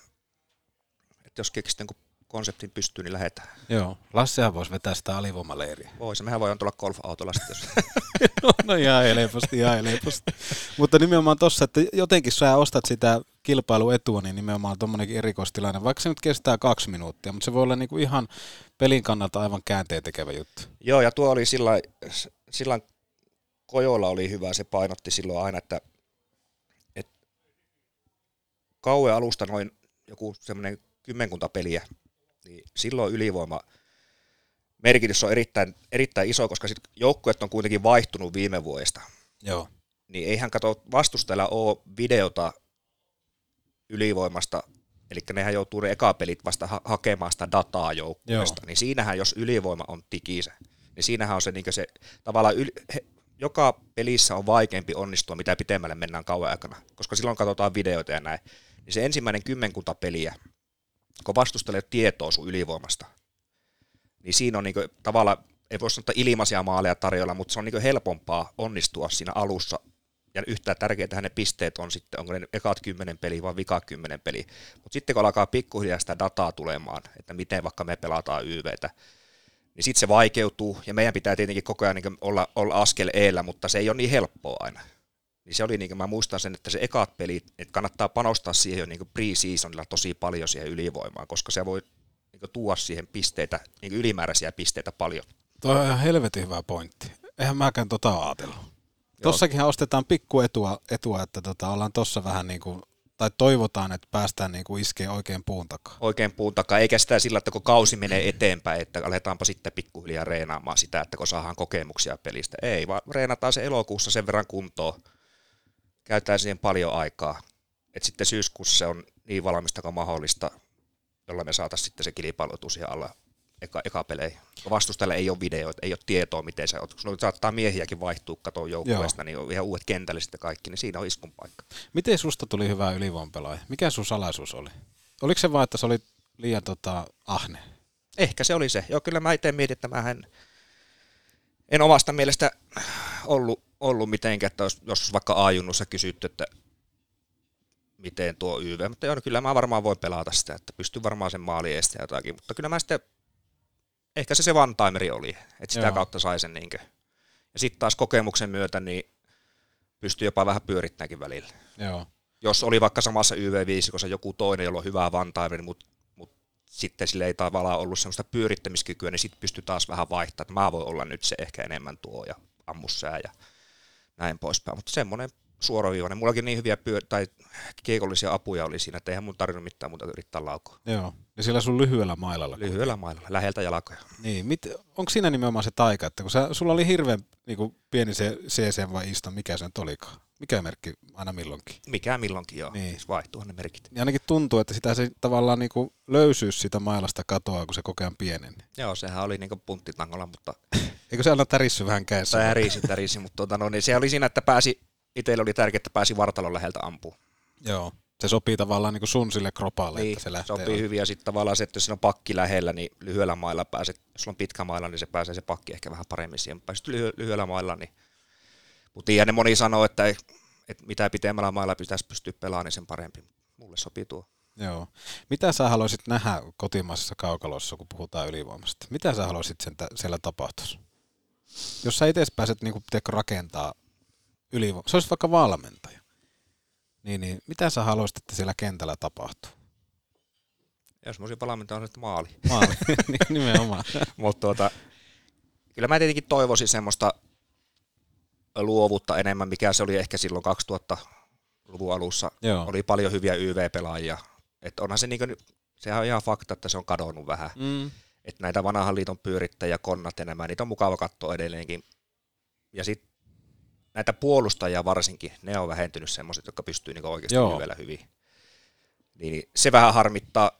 jos keksitään kun konseptin pystyy, niin lähdetään. Joo, Lassehan voisi vetää sitä alivoimaleiriä. Voisi, mehän voidaan tulla golf-autolla sitten. No ihan helposti. Mutta nimenomaan tossa, että jotenkin sä ostat sitä kilpailuetua, niin nimenomaan tuommoinenkin erikoistilanne, vaikka se nyt kestää 2 minuuttia, mutta se voi olla niinku ihan pelin kannalta aivan käänteen tekevä juttu. Joo, ja tuo oli silloin Kojolla oli hyvä, se painotti silloin aina, että kauan alusta noin joku semmoinen kymmenkunta peliä, niin silloin ylivoima merkitys on erittäin iso, koska sit joukkueet on kuitenkin vaihtunut viime vuodesta. Joo. Niin eihän vastustajalla ole videota ylivoimasta, eli nehän joutuu ne ekapelit vasta hakemaan sitä dataa joukkueesta. Joo. Niin siinähän, jos ylivoima on tikisä, niin siinähän on se, niin se tavallaan joka pelissä on vaikeampi onnistua, mitä pitemmälle mennään kauan aikana, koska silloin katsotaan videoita ja näin. Niin se ensimmäinen kymmenkunta peliä, kun vastustelee tietoa sun ylivoimasta, niin siinä on niinku tavallaan, ei voi sanoa ilmaisia maaleja tarjolla, mutta se on niinku helpompaa onnistua siinä alussa. Ja yhtään tärkeää ne pisteet on sitten, onko ne ekat 10 peliä vai vika 10 peliä. Mutta sitten kun alkaa pikkuhiljaa sitä dataa tulemaan, että miten vaikka me pelataan YVtä, niin sitten se vaikeutuu, ja meidän pitää tietenkin koko ajan niin olla askel eellä, mutta se ei ole niin helppoa aina. Niin se oli, niin mä muistan sen, että se ekat pelit, että kannattaa panostaa siihen jo niin pre-seasonilla tosi paljon siihen ylivoimaan, koska se voi niin tuoda siihen pisteitä, niin ylimääräisiä pisteitä paljon. Tuo on ihan helvetin hyvä pointti. Eihän mäkään ajatellut. Tossakinhan ostetaan pikku etua että ollaan tossa vähän niin kuin, tai toivotaan, että päästään niinku iskeen oikein puun takaa. Oikein puun takaa, eikä sitä sillä, että kun kausi menee eteenpäin, että aletaanpa sitten pikkuhiljaa reenaamaan sitä, että kun saadaan kokemuksia pelistä. Ei, vaan reenataan se elokuussa sen verran kuntoon. Käytetään siihen paljon aikaa. Että sitten syyskuussa se on niin valmista kuin mahdollista, jolla me saataisiin sitten se kilpailutu siihen alle ekapeleihin. Vastustajalla ei ole videoita, ei ole tietoa, miten se on. Kun saattaa miehiäkin vaihtua katoa joukkueesta, niin on ihan uudet kentälliset ja kaikki, niin siinä on iskun paikka. Miten susta tuli hyvä ylivoimpelaaja? Mikä sun salaisuus oli? Oliko se vaan, että se oli liian ahne? Ehkä se oli se. Joo, kyllä mä itse mietin, että mä en omasta mielestä ollut mitenkään, että olisi joskus vaikka A-junnussa kysytty, että miten tuo YV, mutta joo, kyllä mä varmaan voin pelata sitä, että pystyn varmaan sen maaliin estämään jotakin, mutta kyllä mä sitten ehkä se one-timeri oli, että sitä kautta sai sen niinkö. Ja sitten taas kokemuksen myötä niin pystyi jopa vähän pyörittämäänkin välillä. Joo. Jos oli vaikka samassa YV-viisikossa joku toinen, jolla on hyvä one-timeri, mutta sitten sillä ei tavallaan ollut semmoista pyörittämiskykyä, niin sitten pystyi taas vähän vaihtamaan, että mä voin olla nyt se ehkä enemmän tuo ja ammussää ja näin poispäin. Mutta semmoinen suoraviivainen. Mullakin niin hyviä kiekollisia apuja oli siinä, että eihän mun tarvinnut mitään muuta yrittää laukoa. Joo. Ja sillä sun lyhyellä mailalla. Lyhyellä mailalla, läheltä jalkoja. Niin, onko siinä nimenomaan se taika, että kun sulla oli hirveän niin pieni se CC vai isto, mikä se nyt olikaan? Mikä merkki aina milloinkin? Mikä milloinkin, joo. Niin. Siis vaihtuuhan ne merkit. Ja ainakin tuntuu, että sitä se tavallaan niin löysyys sitä mailasta katoaa, kun se koko ajan pieneni. Joo, sehän oli niin punttitangolla, mutta... Eikö se aina tärissy vähän kädessä? Tärisi, mutta niin se oli siinä, että itselle oli tärkeää, että pääsi vartalon läheltä ampumaan. Joo. Se sopii tavallaan niin sun sille kropalle, niin, että se lähtee. Sopii hyvin ja sitten tavallaan se, että jos siinä on pakki lähellä, niin lyhyellä mailla pääset, jos on pitkä mailla, niin se pääsee se pakki ehkä vähän paremmin siihen, mutta pääset lyhyellä mailla, niin mutta tiedän, ne moni sanoo, että mitä pitemmällä mailla pitäisi pystyä pelaamaan, niin sen parempi. Mulle sopii tuo. Joo. Mitä sä haluaisit nähdä kotimaisessa kaukalossa, kun puhutaan ylivoimasta? Mitä sä haluaisit siellä tapahtuisi? Jos sä itse pääset niin rakentaa ylivoimasta, se olisi vaikka valmentaja. Niin, mitä sä haluaisit, että siellä kentällä tapahtuu? Jos mä olisin valmentaa, on se, että maali. Maali, nimenomaan. Mutta kyllä mä tietenkin toivoisin semmoista luovuutta enemmän, mikä se oli ehkä silloin 2000-luvun alussa oli paljon hyviä YV-pelaajia. Että onhan se niinku, sehän on ihan fakta, että se on kadonnut vähän. Mm. Että näitä vanhan liiton pyörittäjä, konnat ja nämä, niitä on mukava katsoa edelleenkin. Ja sitten näitä puolustajia varsinkin, ne on vähentynyt semmoiset, jotka pystyy niinku oikeasti YV:llä hyvin. Niin se vähän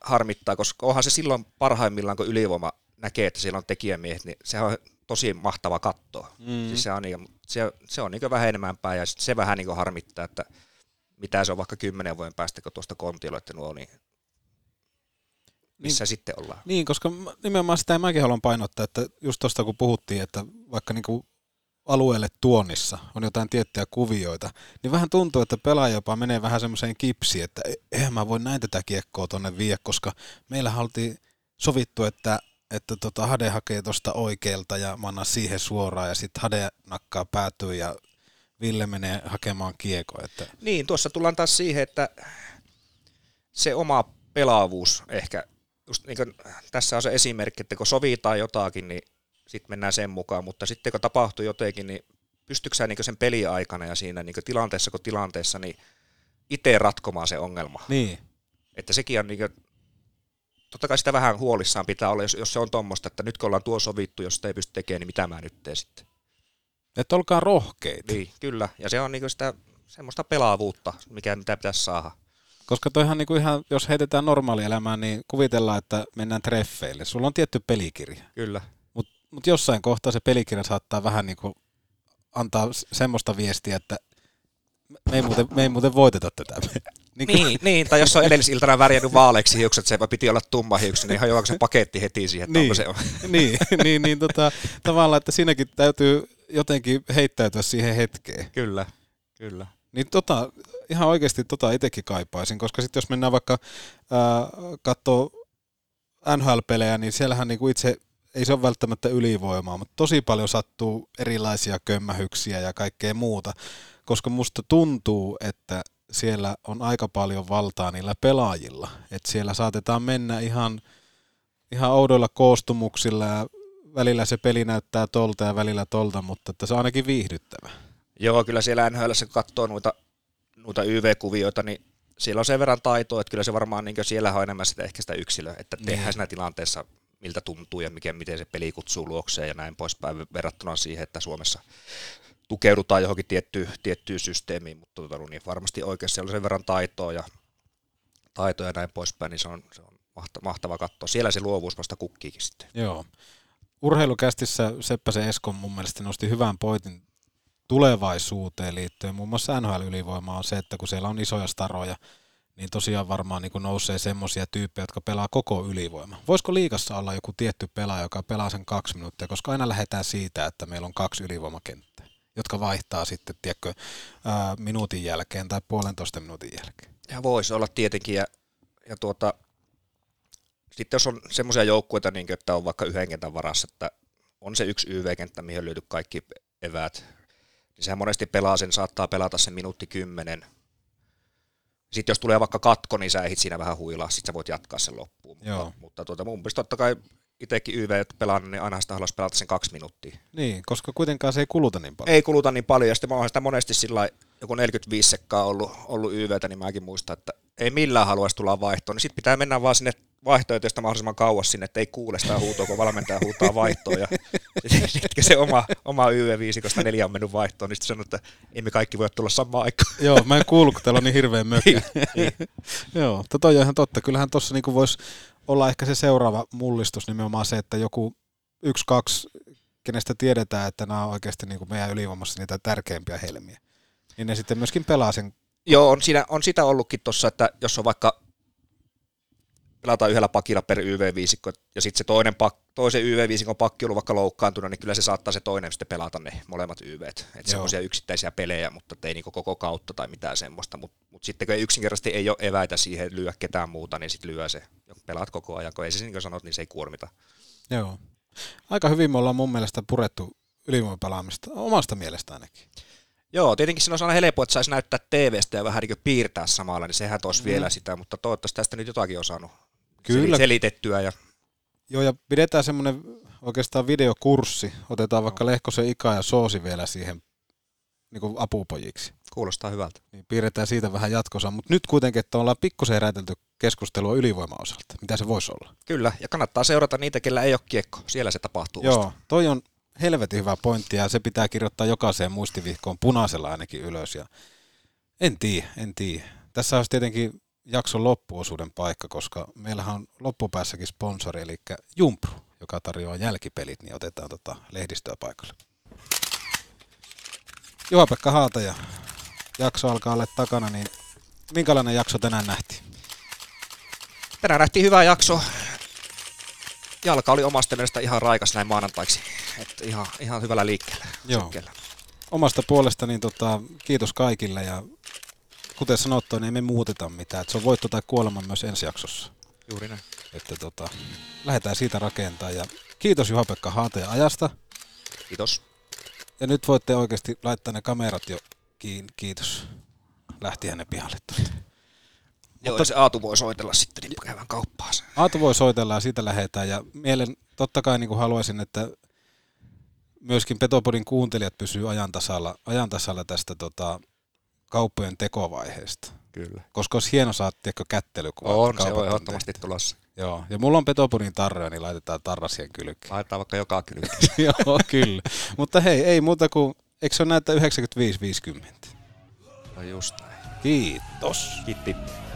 harmittaa, koska onhan se silloin parhaimmillaan, kun ylivoima näkee, että siellä on tekijämiehet, niin sehän on tosi mahtava katsoa. Mm. Siis se on niin vähenemäänpäin ja se vähän niin harmittaa, että mitä se on vaikka 10 vuoden päästä, kun tuosta kontiloitte nuo, niin missä niin, sitten ollaan. Niin, koska nimenomaan sitä mäkin haluan painottaa, että just tuosta kun puhuttiin, että vaikka niin alueelle tuonnissa on jotain tiettyjä kuvioita, niin vähän tuntuu, että pelaaja jopa menee vähän semmoiseen kipsiin, että eihän mä voi näin tätä kiekkoa tuonne viedä, koska meillähän oltiin sovittu, että Hade hakee tuosta oikealta ja mä annan siihen suoraan ja sitten Hade nakkaa päätyyn ja Ville menee hakemaan kiekkoa. Että... Niin, tuossa tullaan taas siihen, että se oma pelaavuus ehkä, just niin kuin tässä on se esimerkki, että kun sovitaan jotakin, niin sitten mennään sen mukaan, mutta sitten kun tapahtuu jotenkin, niin pystytkö sä niin sen pelin aikana ja siinä niin tilanteessa kun tilanteessa niin itse ratkomaan se ongelma. Niin. Että sekin on, niin kuin, totta kai sitä vähän huolissaan pitää olla, jos se on tuommoista, että nyt kun ollaan tuo sovittu, jos sitä ei pysty tekemään, niin mitä mä nyt teen sitten. Että olkaa rohkeita. Niin, kyllä. Ja se on niin sitä semmoista pelaavuutta, mitä pitäisi saada. Koska toihan niin ihan, jos heitetään normaalielämään, niin kuvitellaan, että mennään treffeille. Sulla on tietty pelikirja. Kyllä. Mutta jossain kohtaa se pelikirja saattaa vähän niin kuin antaa semmoista viestiä, että me ei muuten voiteta tätä. niin, tai jos on edellisiltana värjännyt vaaleiksi hiukset, se piti olla tumma hiukset, niin ihan jokaisen paketti heti siihen, että onko se on. niin, tavallaan, että siinäkin täytyy jotenkin heittäytyä siihen hetkeen. Kyllä. Niin ihan oikeasti itsekin kaipaisin, koska sitten jos mennään vaikka katsoo NHL-pelejä, niin siellähän niinku itse... Ei se ole välttämättä ylivoimaa, mutta tosi paljon sattuu erilaisia kömmähyksiä ja kaikkea muuta, koska musta tuntuu, että siellä on aika paljon valtaa niillä pelaajilla. Että siellä saatetaan mennä ihan oudoilla koostumuksilla ja välillä se peli näyttää tolta ja välillä tolta, mutta että se on ainakin viihdyttävä. Joo, kyllä siellä NHL:ssä kun katsoo noita YV-kuvioita, niin siellä on sen verran taitoa, että kyllä se varmaan niin siellä on enemmän sitä, ehkä sitä yksilöä, että tehdään siinä tilanteessa... miltä tuntuu ja miten se peli kutsuu luokseen ja näin poispäin verrattuna siihen, että Suomessa tukeudutaan johonkin tiettyyn systeemiin, mutta niin varmasti oikeasti siellä on sen verran taitoa ja näin poispäin, niin se on mahtava katsoa. Siellä se luovuus vasta kukkiikin sitten. Joo. Urheilukästissä Seppäsen Esko mun mielestä nosti hyvän pointin tulevaisuuteen liittyen, muun muassa NHL-ylivoima on se, että kun siellä on isoja staroja, niin tosiaan varmaan niin kuin nousee semmoisia tyyppejä, jotka pelaa koko ylivoima. Voisiko liigassa olla joku tietty pelaaja, joka pelaa sen 2 minuuttia, koska aina lähdetään siitä, että meillä on 2 ylivoimakenttää, jotka vaihtaa sitten tiedätkö, minuutin jälkeen tai 1,5 minuutin jälkeen. Ja voisi olla tietenkin. Ja sitten jos on semmoisia joukkueita, niin kuin, että on vaikka yhden kentän varassa, että on se yksi YV-kenttä, mihin löytyy kaikki eväät, niin sehän monesti pelaa sen, saattaa pelata sen 1 minuutti 10. Sitten jos tulee vaikka katko, niin sä ehdit siinä vähän huilaa, sit sä voit jatkaa sen loppuun. Mutta mun mielestä totta kai itsekin YV pelannut, niin ainahan sitä haluaisi pelata sen 2 minuuttia. Niin, koska kuitenkaan se ei kuluta niin paljon. Ei kuluta niin paljon, ja sitten mä oon sitä monesti sillä joku 45 sekkaa ollut YVtä, niin mäkin muistan, että ei millään haluaisi tulla vaihtoon, niin sitten pitää mennä vaan sinne vaihtoehtoista mahdollisimman kauas sinne, että ei kuule sitä huutoa, kun valmentaja huutaa vaihtoon, ja sitten se oma YV-viisikosta 4 on mennyt vaihtoon, niin sitten sanoo, että emme kaikki voi tulla samaan aikaan. Joo, mä en kuulu, kun täällä on niin hirveän mökkä. Joo, toi on ihan totta. Kyllähän tuossa niinku voisi olla ehkä se seuraava mullistus nimenomaan se, että joku 1-2, kenestä tiedetään, että nämä on oikeasti niinku meidän ylivoimassa niitä tärkeimpiä helmiä, niin ne sitten myöskin pelaa sen. Joo, on sitä ollutkin tuossa, että jos on vaikka pelataan yhdellä pakilla per YV-viisikko, ja sitten se toisen YV-viisikon pakki on ollut vaikka loukkaantunut, niin kyllä se saattaa se toinen sitten pelata ne molemmat YVt. Että semmoisia yksittäisiä pelejä, mutta ei niinku koko kautta tai mitään semmoista. Mutta sitten kun yksinkertaisesti ei ole eväitä siihen, lyö ketään muuta, niin sitten lyö se. Ja pelaat koko ajan, kun ei se niin kuin sanot, niin se ei kuormita. Joo. Aika hyvin me ollaan mun mielestä purettu ylivoimapelaamista, omasta mielestä ainakin. Joo, tietenkin siinä olisi aina helppoa, että saisi näyttää TV:stä ja vähän niin kuin piirtää samalla, niin sehän toisi vielä sitä, mutta toivottavasti tästä nyt jotakin on saanut selitettyä. Joo, ja pidetään semmoinen oikeastaan videokurssi, otetaan vaikka Lehkosen Ika ja Soosi vielä siihen niin kuin apupojiksi. Kuulostaa hyvältä. Niin, piirretään siitä vähän jatkossa, mutta nyt kuitenkin, että ollaan pikkusen herätelty keskustelua ylivoiman osalta. Mitä se voisi olla? Kyllä, ja kannattaa seurata niitä, kellä ei ole kiekko. Siellä se tapahtuu. Joo, vasta. Toi on helvetin hyvä pointti, ja se pitää kirjoittaa jokaiseen muistivihkoon punaisella ainakin ylös. Ja en tiedä. Tässä olisi tietenkin jakson loppuosuuden paikka, koska meillähän on loppupäässäkin sponsori, eli Jumpru, joka tarjoaa jälkipelit, niin otetaan lehdistöä paikalle. Juha-Pekka Haataja, jakso alkaa olla takana, niin minkälainen jakso tänään nähtiin? Tänään nähtiin hyvä jakso. Jalka oli omasta mielestä ihan raikas näin maanantaiksi, että ihan hyvällä liikkeellä. Joo. Omasta puolesta niin kiitos kaikille, ja kuten sanottu, niin emme muuteta mitään. Et se on voitto tai kuolema myös ensi jaksossa. Juuri näin. Että lähdetään siitä rakentamaan, ja kiitos Juha-Pekka Haataja ajasta. Kiitos. Ja nyt voitte oikeasti laittaa ne kamerat jo kiinni. Kiitos. Lähtihän ne pihalle. Joo, mutta se Aatu voi soitella sitten, niin käydään kauppaan. Aatu voi soitella ja siitä lähdetään. Ja totta kai niin kuin haluaisin, että myöskin Petopodin kuuntelijat pysyvät ajantasalla tästä kauppojen tekovaiheesta. Kyllä. Koska olisi hieno saada kättelykuva. On, se on ehdottomasti tulossa. Joo, ja mulla on Petopodin tarra, niin laitetaan tarra siihen kylkeen. Laitetaan vaikka joka kylkeen. Joo, kyllä. Mutta hei, ei muuta kuin, eikö se ole näitä 95,50? No just näin. Kiitos. Kiitti.